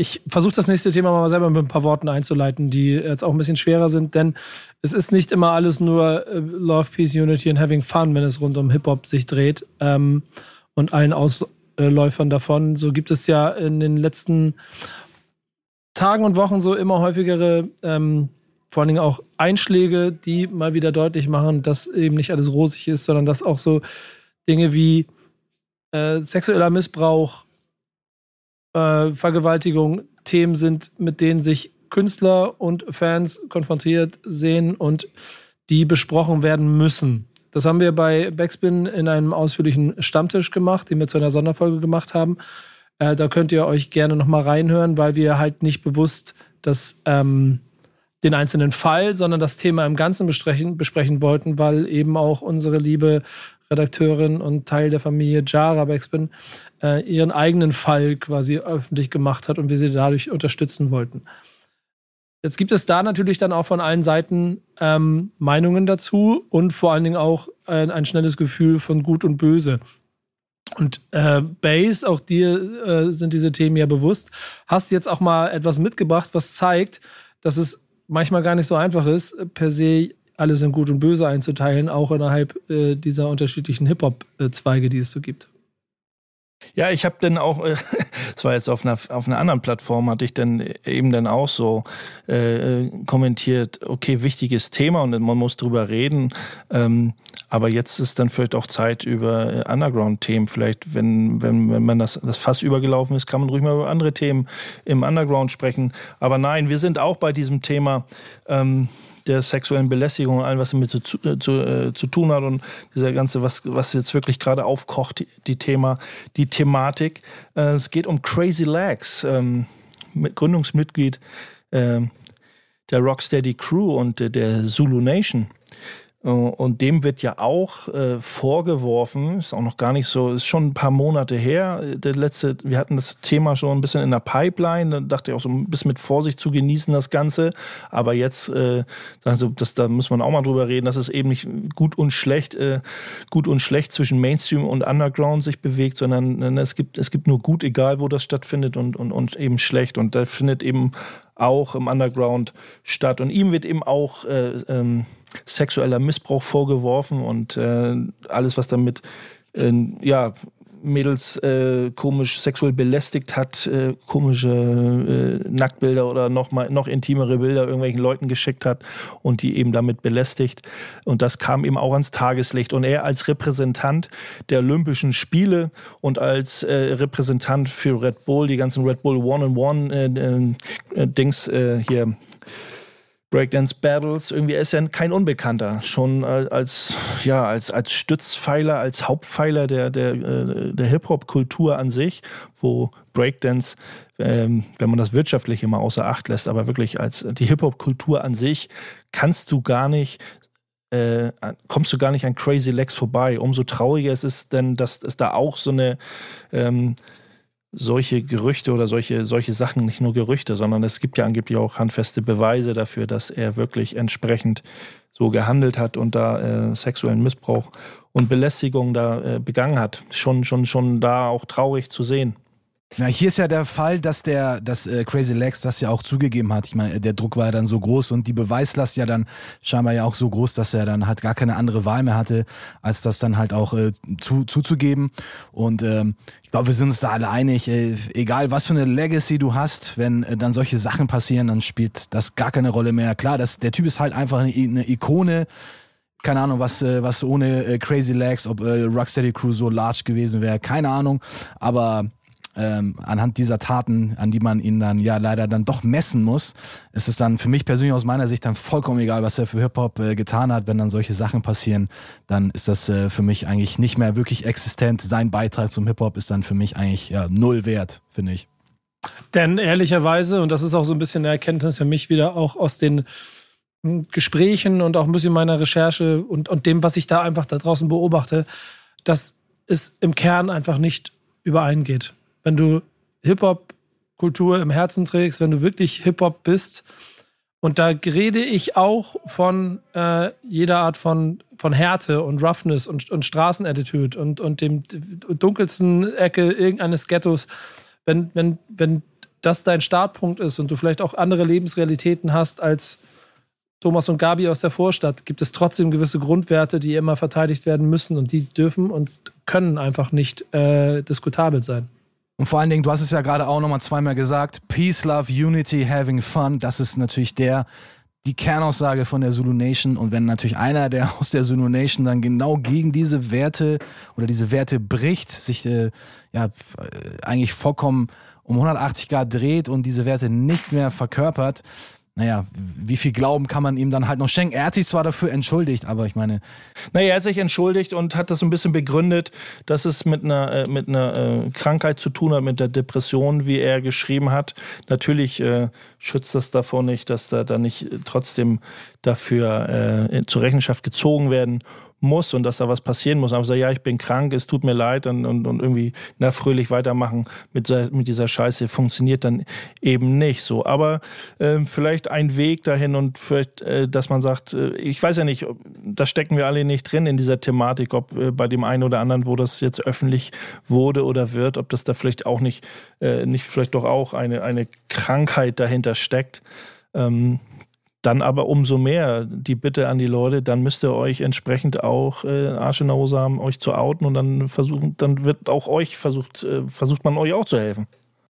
ich versuche das nächste Thema mal selber mit ein paar Worten einzuleiten, die jetzt auch ein bisschen schwerer sind, denn es ist nicht immer alles nur äh, Love, Peace, Unity and Having Fun, wenn es rund um Hip-Hop sich dreht ähm, und allen Ausläufern davon. So gibt es ja in den letzten Tagen und Wochen so immer häufigere, ähm, vor allen Dingen auch Einschläge, die mal wieder deutlich machen, dass eben nicht alles rosig ist, sondern dass auch so Dinge wie äh, sexueller Missbrauch, Äh, Vergewaltigung Themen sind, mit denen sich Künstler und Fans konfrontiert sehen und die besprochen werden müssen. Das haben wir bei Backspin in einem ausführlichen Stammtisch gemacht, den wir zu einer Sonderfolge gemacht haben. Äh, da könnt ihr euch gerne nochmal reinhören, weil wir halt nicht bewusst das, ähm, den einzelnen Fall, sondern das Thema im Ganzen besprechen, besprechen wollten, weil eben auch unsere liebe Redakteurin und Teil der Familie Jara Backspin äh, ihren eigenen Fall quasi öffentlich gemacht hat und wir sie dadurch unterstützen wollten. Jetzt gibt es da natürlich dann auch von allen Seiten ähm, Meinungen dazu und vor allen Dingen auch ein, ein schnelles Gefühl von Gut und Böse. Und äh, Base, auch dir äh, sind diese Themen ja bewusst, hast jetzt auch mal etwas mitgebracht, was zeigt, dass es manchmal gar nicht so einfach ist, per se alles in Gut und Böse einzuteilen, auch innerhalb äh, dieser unterschiedlichen Hip-Hop-Zweige, die es so gibt. Ja, ich habe dann auch, äh, das war jetzt auf einer, auf einer anderen Plattform, hatte ich dann eben dann auch so äh, kommentiert, okay, wichtiges Thema und man muss drüber reden, ähm, aber jetzt ist dann vielleicht auch Zeit über Underground-Themen, vielleicht, wenn, wenn, wenn man das, das Fass übergelaufen ist, kann man ruhig mal über andere Themen im Underground sprechen, aber nein, wir sind auch bei diesem Thema, ähm, der sexuellen Belästigung und allem, was damit zu, zu, äh, zu tun hat und dieser ganze, was, was jetzt wirklich gerade aufkocht, die, die Thema, die Thematik. Äh, es geht um Crazy Legs, ähm, mit Gründungsmitglied äh, der Rocksteady Crew und äh, der Zulu Nation. Äh, und dem wird ja auch äh, vorgeworfen, ist auch noch gar nicht so, ist schon ein paar Monate her, der letzte, wir hatten das Thema schon ein bisschen in der Pipeline, da dachte ich auch so ein bisschen mit Vorsicht zu genießen das Ganze, aber jetzt, äh, also das, da muss man auch mal drüber reden, dass es eben nicht gut und schlecht, äh, gut und schlecht zwischen Mainstream und Underground sich bewegt, sondern äh, es gibt, es gibt nur gut, egal wo das stattfindet und, und, und eben schlecht und da findet eben auch im Underground statt. Und ihm wird eben auch äh, ähm, sexueller Missbrauch vorgeworfen und äh, alles, was damit äh, ja, Mädels äh, komisch sexuell belästigt hat, äh, komische äh, Nacktbilder oder noch, mal, noch intimere Bilder irgendwelchen Leuten geschickt hat und die eben damit belästigt. Und das kam eben auch ans Tageslicht. Und er als Repräsentant der Olympischen Spiele und als äh, Repräsentant für Red Bull, die ganzen Red Bull One-on-One-Dings äh, äh, äh, hier, Breakdance Battles, irgendwie ist er kein Unbekannter, schon als ja als als Stützpfeiler, als Hauptpfeiler der der der Hip-Hop-Kultur an sich, wo Breakdance, ähm, wenn man das wirtschaftlich immer außer Acht lässt, aber wirklich als die Hip-Hop-Kultur an sich, kannst du gar nicht, äh, kommst du gar nicht an Crazy Legs vorbei. Umso trauriger es ist denn, dass es da auch so eine ähm, solche Gerüchte oder solche, solche Sachen, nicht nur Gerüchte, sondern es gibt ja angeblich auch handfeste Beweise dafür, dass er wirklich entsprechend so gehandelt hat und da äh, sexuellen Missbrauch und Belästigung da äh, begangen hat. Schon, schon, schon da auch traurig zu sehen. Na, hier ist ja der Fall, dass der, dass äh, Crazy Legs das ja auch zugegeben hat. Ich meine, der Druck war ja dann so groß und die Beweislast ja dann scheinbar ja auch so groß, dass er dann halt gar keine andere Wahl mehr hatte, als das dann halt auch äh, zu, zuzugeben. Und ähm, ich glaube, wir sind uns da alle einig. Äh, egal, was für eine Legacy du hast, wenn äh, dann solche Sachen passieren, dann spielt das gar keine Rolle mehr. Klar, das, der Typ ist halt einfach eine, eine Ikone. Keine Ahnung, was, was ohne Crazy Legs, ob äh, Rocksteady Crew so large gewesen wäre, keine Ahnung. Aber Ähm, anhand dieser Taten, an die man ihn dann ja leider dann doch messen muss, ist es dann für mich persönlich aus meiner Sicht dann vollkommen egal, was er für Hip-Hop äh, getan hat. Wenn dann solche Sachen passieren, dann ist das äh, für mich eigentlich nicht mehr wirklich existent. Sein Beitrag zum Hip-Hop ist dann für mich eigentlich ja, null wert, finde ich. Denn ehrlicherweise, und das ist auch so ein bisschen eine Erkenntnis für mich wieder auch aus den Gesprächen und auch ein bisschen meiner Recherche und, und dem, was ich da einfach da draußen beobachte, dass es im Kern einfach nicht übereingeht. Wenn du Hip-Hop-Kultur im Herzen trägst, wenn du wirklich Hip-Hop bist, und da rede ich auch von äh, jeder Art von, von Härte und Roughness und, und Straßenattitude und, und dem dunkelsten Ecke irgendeines Ghettos, wenn, wenn, wenn das dein Startpunkt ist und du vielleicht auch andere Lebensrealitäten hast als Thomas und Gabi aus der Vorstadt, gibt es trotzdem gewisse Grundwerte, die immer verteidigt werden müssen, und die dürfen und können einfach nicht äh, diskutabel sein. Und vor allen Dingen, du hast es ja gerade auch nochmal zweimal gesagt, Peace, Love, Unity, Having Fun, das ist natürlich der, die Kernaussage von der Zulu Nation. Und wenn natürlich einer, der aus der Zulu Nation dann genau gegen diese Werte oder diese Werte bricht, sich äh, ja eigentlich vollkommen um hundertachtzig Grad dreht und diese Werte nicht mehr verkörpert, naja, wie viel Glauben kann man ihm dann halt noch schenken? Er hat sich zwar dafür entschuldigt, aber ich meine... Naja, er hat sich entschuldigt und hat das ein bisschen begründet, dass es mit einer, äh, mit einer äh, Krankheit zu tun hat, mit der Depression, wie er geschrieben hat. Natürlich äh, schützt das davor nicht, dass da dann nicht trotzdem dafür äh, zur Rechenschaft gezogen werden muss und dass da was passieren muss. Aber so, ja, ich bin krank, es tut mir leid, und, und, und irgendwie na, fröhlich weitermachen mit, mit dieser Scheiße funktioniert dann eben nicht so. Aber äh, vielleicht ein Weg dahin und vielleicht, äh, dass man sagt, äh, ich weiß ja nicht, da stecken wir alle nicht drin in dieser Thematik, ob äh, bei dem einen oder anderen, wo das jetzt öffentlich wurde oder wird, ob das da vielleicht auch nicht, äh, nicht vielleicht doch auch eine, eine Krankheit dahinter steckt. Ähm, Dann aber umso mehr die Bitte an die Leute, dann müsst ihr euch entsprechend auch äh, Arsch in der Hose haben, euch zu outen, und dann versuchen, dann wird auch euch versucht, äh, versucht man euch auch zu helfen.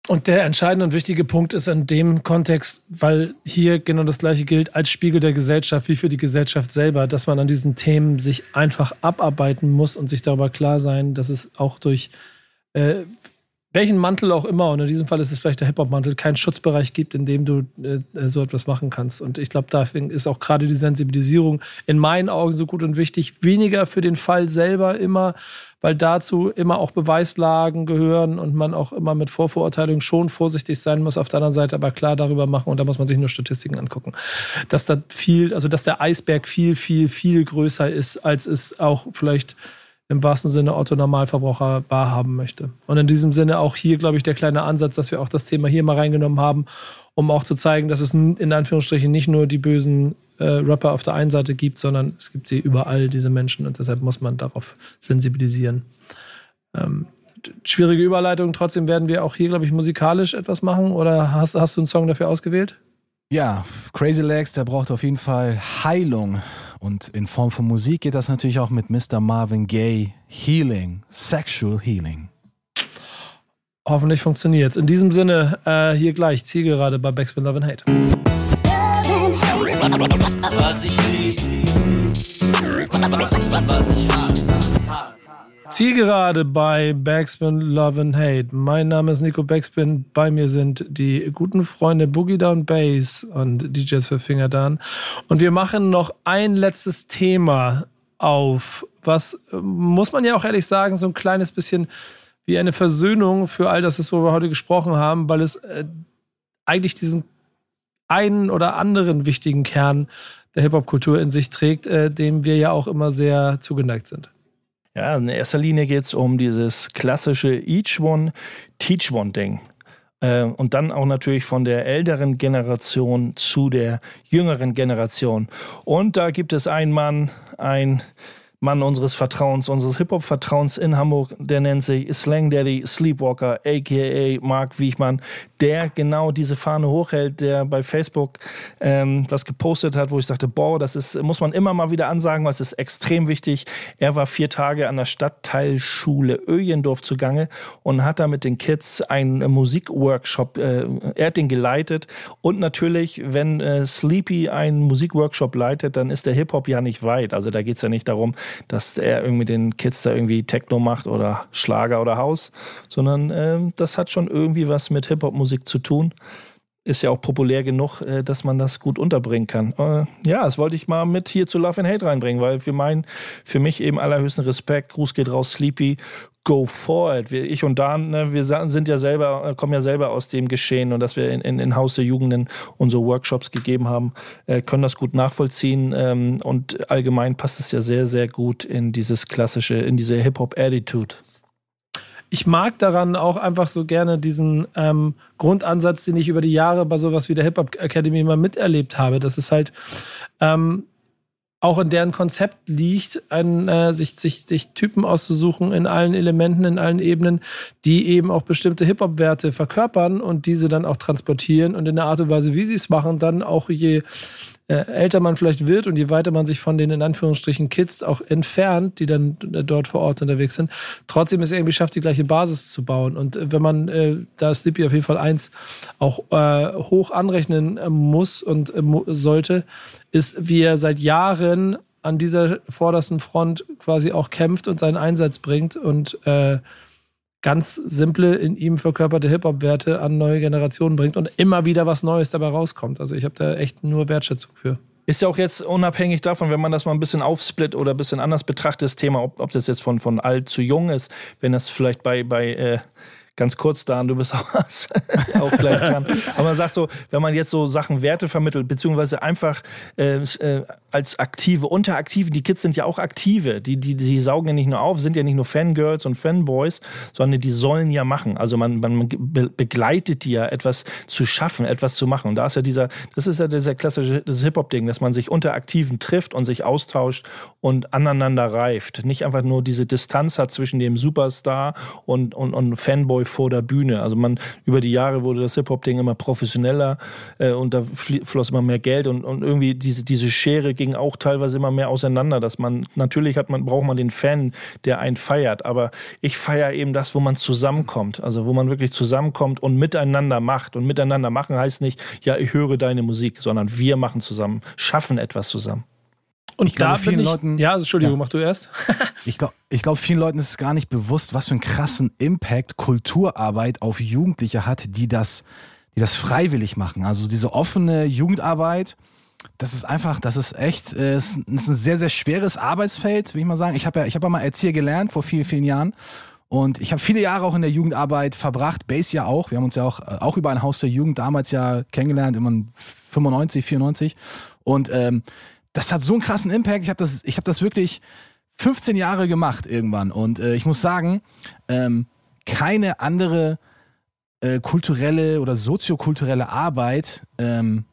Und der entscheidende und wichtige Punkt ist in dem Kontext, weil hier genau das Gleiche gilt als Spiegel der Gesellschaft wie für die Gesellschaft selber, dass man an diesen Themen sich einfach abarbeiten muss und sich darüber klar sein, dass es auch durch äh, welchen Mantel auch immer, und in diesem Fall ist es vielleicht der Hip-Hop-Mantel, keinen Schutzbereich gibt, in dem du äh, so etwas machen kannst. Und ich glaube, dafür ist auch gerade die Sensibilisierung in meinen Augen so gut und wichtig. Weniger für den Fall selber immer, weil dazu immer auch Beweislagen gehören und man auch immer mit Vorverurteilung schon vorsichtig sein muss. Auf der anderen Seite aber klar darüber machen, und da muss man sich nur Statistiken angucken, dass da viel, also dass der Eisberg viel, viel, viel größer ist, als es auch vielleicht im wahrsten Sinne Otto Normalverbraucher wahrhaben möchte. Und in diesem Sinne auch hier, glaube ich, der kleine Ansatz, dass wir auch das Thema hier mal reingenommen haben, um auch zu zeigen, dass es in Anführungsstrichen nicht nur die bösen äh, Rapper auf der einen Seite gibt, sondern es gibt sie überall, diese Menschen, und deshalb muss man darauf sensibilisieren. Ähm, schwierige Überleitung, trotzdem werden wir auch hier, glaube ich, musikalisch etwas machen, oder hast, hast du einen Song dafür ausgewählt? Ja, Crazy Legs, der braucht auf jeden Fall Heilung. Und in Form von Musik geht das natürlich auch mit Mister Marvin Gaye, Healing, Sexual Healing. Hoffentlich funktioniert's. In diesem Sinne, äh, hier gleich, Zielgerade bei Backspin Love and Hate. Was ich lieb, was ich hasse. Zielgerade bei Backspin Love and Hate. Mein Name ist Nico Backspin. Bei mir sind die guten Freunde Boogie Down Bass und D Js für Finger Dan. Und wir machen noch ein letztes Thema auf, was, muss man ja auch ehrlich sagen, so ein kleines bisschen wie eine Versöhnung für all das ist, worüber wir heute gesprochen haben, weil es äh, eigentlich diesen einen oder anderen wichtigen Kern der Hip-Hop-Kultur in sich trägt, äh, dem wir ja auch immer sehr zugeneigt sind. Ja, in erster Linie geht es um dieses klassische Each One, Teach One-Ding. Und dann auch natürlich von der älteren Generation zu der jüngeren Generation. Und da gibt es einen Mann, einen Mann unseres Vertrauens, unseres Hip-Hop-Vertrauens in Hamburg, der nennt sich Slang Daddy Sleepwalker, a k a. Marc Wiechmann, der genau diese Fahne hochhält, der bei Facebook ähm, was gepostet hat, wo ich sagte, boah, das ist, muss man immer mal wieder ansagen, weil es ist extrem wichtig. Er war vier Tage an der Stadtteilschule Öjendorf zugange und hat da mit den Kids einen Musikworkshop, äh, er hat den geleitet. Und natürlich, wenn äh, Sleepy einen Musikworkshop leitet, dann ist der Hip-Hop ja nicht weit. Also da geht es ja nicht darum, dass er irgendwie den Kids da irgendwie Techno macht oder Schlager oder House, sondern äh, das hat schon irgendwie was mit Hip-Hop-Musik zu tun. Ist ja auch populär genug, äh, dass man das gut unterbringen kann. Äh, ja, das wollte ich mal mit hier zu Love and Hate reinbringen, weil für meinen, für mich eben allerhöchsten Respekt, Gruß geht raus, Sleepy, go for it. Ich und Dan, ne, wir sind ja selber, kommen ja selber aus dem Geschehen und dass wir in, in, in Haus der Jugend unsere Workshops gegeben haben, äh, können das gut nachvollziehen, ähm, und allgemein passt es ja sehr, sehr gut in dieses klassische, in diese Hip-Hop-Attitude. Ich mag daran auch einfach so gerne diesen ähm, Grundansatz, den ich über die Jahre bei sowas wie der Hip-Hop Academy immer miterlebt habe, dass es halt ähm, auch in deren Konzept liegt, einen, äh, sich, sich, sich Typen auszusuchen in allen Elementen, in allen Ebenen, die eben auch bestimmte Hip-Hop-Werte verkörpern und diese dann auch transportieren und in der Art und Weise, wie sie es machen, dann auch je äh, älter man vielleicht wird und je weiter man sich von den in Anführungsstrichen Kids auch entfernt, die dann äh, dort vor Ort unterwegs sind, trotzdem ist es irgendwie schafft, die gleiche Basis zu bauen. Und äh, wenn man äh, da Sleepy auf jeden Fall eins auch äh, hoch anrechnen äh, muss und äh, sollte, ist, wie er seit Jahren an dieser vordersten Front quasi auch kämpft und seinen Einsatz bringt und äh, ganz simple in ihm verkörperte Hip-Hop-Werte an neue Generationen bringt und immer wieder was Neues dabei rauskommt. Also ich habe da echt nur Wertschätzung für. Ist ja auch jetzt unabhängig davon, wenn man das mal ein bisschen aufsplitt oder ein bisschen anders betrachtet, das Thema, ob, ob das jetzt von, von alt zu jung ist, wenn das vielleicht bei... bei äh ganz kurz, Dan, du bist auch, auch gleich dran. Aber man sagt so, wenn man jetzt so Sachen Werte vermittelt, beziehungsweise einfach äh, als Aktive, Unteraktive, die Kids sind ja auch Aktive, die, die, die saugen ja nicht nur auf, sind ja nicht nur Fangirls und Fanboys, sondern die sollen ja machen. Also man, man be- begleitet die ja, etwas zu schaffen, etwas zu machen. Und da ist ja dieser, das ist ja dieser klassische Hip-Hop-Ding, dass man sich unter Aktiven trifft und sich austauscht und aneinander reift. Nicht einfach nur diese Distanz hat zwischen dem Superstar und, und, und Fanboy vor der Bühne. Also man, über die Jahre wurde das Hip-Hop-Ding immer professioneller äh, und da floss immer mehr Geld und, und irgendwie diese, diese Schere ging auch teilweise immer mehr auseinander, dass man, natürlich hat man, braucht man den Fan, der einen feiert, aber ich feiere eben das, wo man zusammenkommt, also wo man wirklich zusammenkommt und miteinander macht. Und miteinander machen heißt nicht, ja, ich höre deine Musik, sondern wir machen zusammen, schaffen etwas zusammen. Und ich glaube, vielen ich, Leuten. Ja, also, Entschuldigung, ja. Mach du erst. ich glaube, ich glaub, vielen Leuten ist es gar nicht bewusst, was für einen krassen Impact Kulturarbeit auf Jugendliche hat, die das, die das freiwillig machen. Also diese offene Jugendarbeit, das ist einfach, das ist echt, das ist ein sehr, sehr schweres Arbeitsfeld, will ich mal sagen. Ich habe ja, ich hab ja mal Erzieher gelernt vor vielen, vielen Jahren. Und ich habe viele Jahre auch in der Jugendarbeit verbracht, Base ja auch. Wir haben uns ja auch, auch über ein Haus der Jugend damals ja kennengelernt, immer fünfundneunzig, vierundneunzig. Und ähm, das hat so einen krassen Impact. Ich habe das, ich hab das wirklich fünfzehn Jahre gemacht irgendwann. Und äh, ich muss sagen, ähm, keine andere äh, kulturelle oder soziokulturelle Arbeit ähm,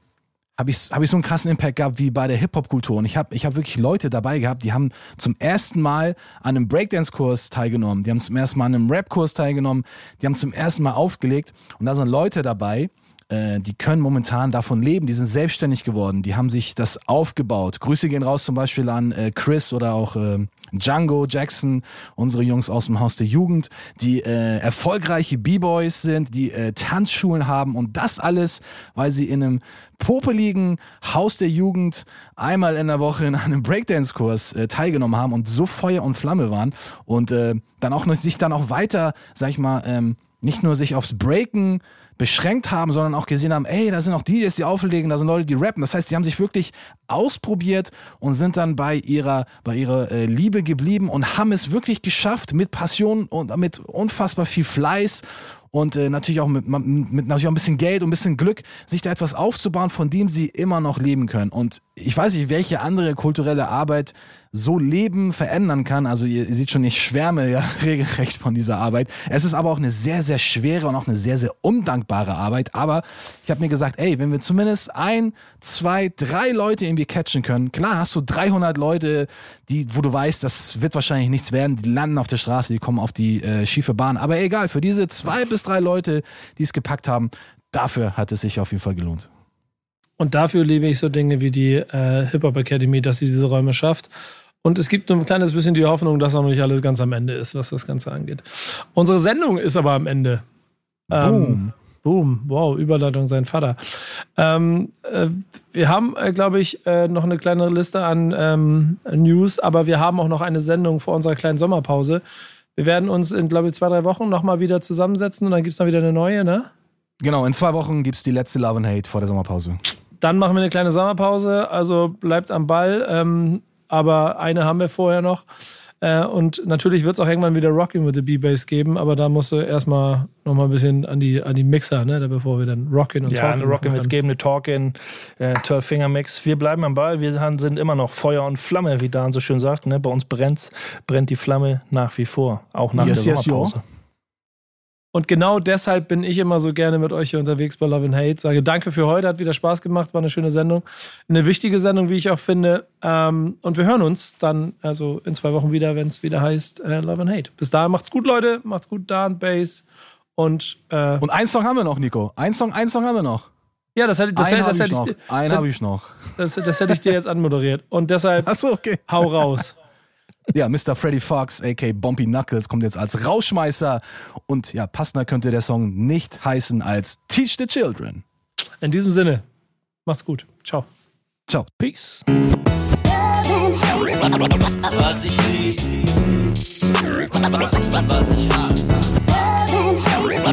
habe ich, hab ich so einen krassen Impact gehabt wie bei der Hip-Hop-Kultur. Und ich habe ich hab wirklich Leute dabei gehabt, die haben zum ersten Mal an einem Breakdance-Kurs teilgenommen. Die haben zum ersten Mal an einem Rap-Kurs teilgenommen. Die haben zum ersten Mal aufgelegt. Und da sind Leute dabei, die können momentan davon leben, die sind selbstständig geworden, die haben sich das aufgebaut. Grüße gehen raus zum Beispiel an äh, Chris oder auch äh, Django, Jackson, unsere Jungs aus dem Haus der Jugend, die äh, erfolgreiche B-Boys sind, die äh, Tanzschulen haben und das alles, weil sie in einem popeligen Haus der Jugend einmal in der Woche in einem Breakdance-Kurs äh, teilgenommen haben und so Feuer und Flamme waren und äh, dann auch sich dann auch weiter, sag ich mal, ähm, nicht nur sich aufs Breaken beschränkt haben, sondern auch gesehen haben, ey, da sind auch D Js, die auflegen, da sind Leute, die rappen. Das heißt, die haben sich wirklich ausprobiert und sind dann bei ihrer, bei ihrer äh, Liebe geblieben und haben es wirklich geschafft mit Passion und mit unfassbar viel Fleiß und äh, natürlich auch mit, mit natürlich auch ein bisschen Geld und ein bisschen Glück, sich da etwas aufzubauen, von dem sie immer noch leben können. Und ich weiß nicht, welche andere kulturelle Arbeit so Leben verändern kann. Also ihr, ihr seht schon, ich schwärme ja regelrecht von dieser Arbeit. Es ist aber auch eine sehr, sehr schwere und auch eine sehr, sehr undankbare Arbeit. Aber ich habe mir gesagt, ey, wenn wir zumindest ein, zwei, drei Leute irgendwie catchen können, klar hast du dreihundert Leute, die, wo du weißt, das wird wahrscheinlich nichts werden, die landen auf der Straße, die kommen auf die äh, schiefe Bahn. Aber egal, für diese zwei bis drei Leute, die es gepackt haben, dafür hat es sich auf jeden Fall gelohnt. Und dafür liebe ich so Dinge wie die äh, Hip-Hop Academy, dass sie diese Räume schafft. Und es gibt ein kleines bisschen die Hoffnung, dass auch noch nicht alles ganz am Ende ist, was das Ganze angeht. Unsere Sendung ist aber am Ende. Boom. Ähm, boom. Wow, Überleitung sein Vater. Ähm, äh, wir haben, äh, glaube ich, äh, noch eine kleine Liste an ähm, News, aber wir haben auch noch eine Sendung vor unserer kleinen Sommerpause. Wir werden uns in, glaube ich, zwei, drei Wochen nochmal wieder zusammensetzen und dann gibt es dann wieder eine neue, ne? Genau, in zwei Wochen gibt es die letzte Love and Hate vor der Sommerpause. Dann machen wir eine kleine Sommerpause, also bleibt am Ball, ähm, aber eine haben wir vorher noch. Äh, und natürlich wird es auch irgendwann wieder Rockin' with the B-Bass geben, aber da musst du erstmal nochmal ein bisschen an die, an die Mixer, ne, bevor wir dann Rockin' und ja, Talkin'. Ja, eine Rockin' wird es geben, eine Talkin', äh, zwölf Finger Mix. Wir bleiben am Ball, wir sind immer noch Feuer und Flamme, wie Dan so schön sagt. Ne? Bei uns brennt's, brennt die Flamme nach wie vor, auch nach yes, der yes, Sommerpause. Yo. Und genau deshalb bin ich immer so gerne mit euch hier unterwegs bei Love and Hate. Sage danke für heute, hat wieder Spaß gemacht, war eine schöne Sendung. Eine wichtige Sendung, wie ich auch finde. Und wir hören uns dann also in zwei Wochen wieder, wenn es wieder heißt Love and Hate. Bis dahin, macht's gut, Leute. Macht's gut, Dan, Base. Und äh und einen Song haben wir noch, Nico. Einen Song, einen Song haben wir noch. Ja, das hätte, das hätte, das hätte ich noch. Einen habe ich noch. Das, das hätte ich dir jetzt anmoderiert. Und deshalb, ach so, okay. Hau raus. Ja, Mister Freddy Fox, a k a. Bumpy Knuckles, kommt jetzt als Rauschmeißer. Und ja, passender könnte der Song nicht heißen als Teach the Children. In diesem Sinne, macht's gut. Ciao. Ciao. Peace. Was ich lieb, was ich hasse,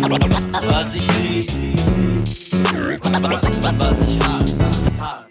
was ich lieb, was ich hasse.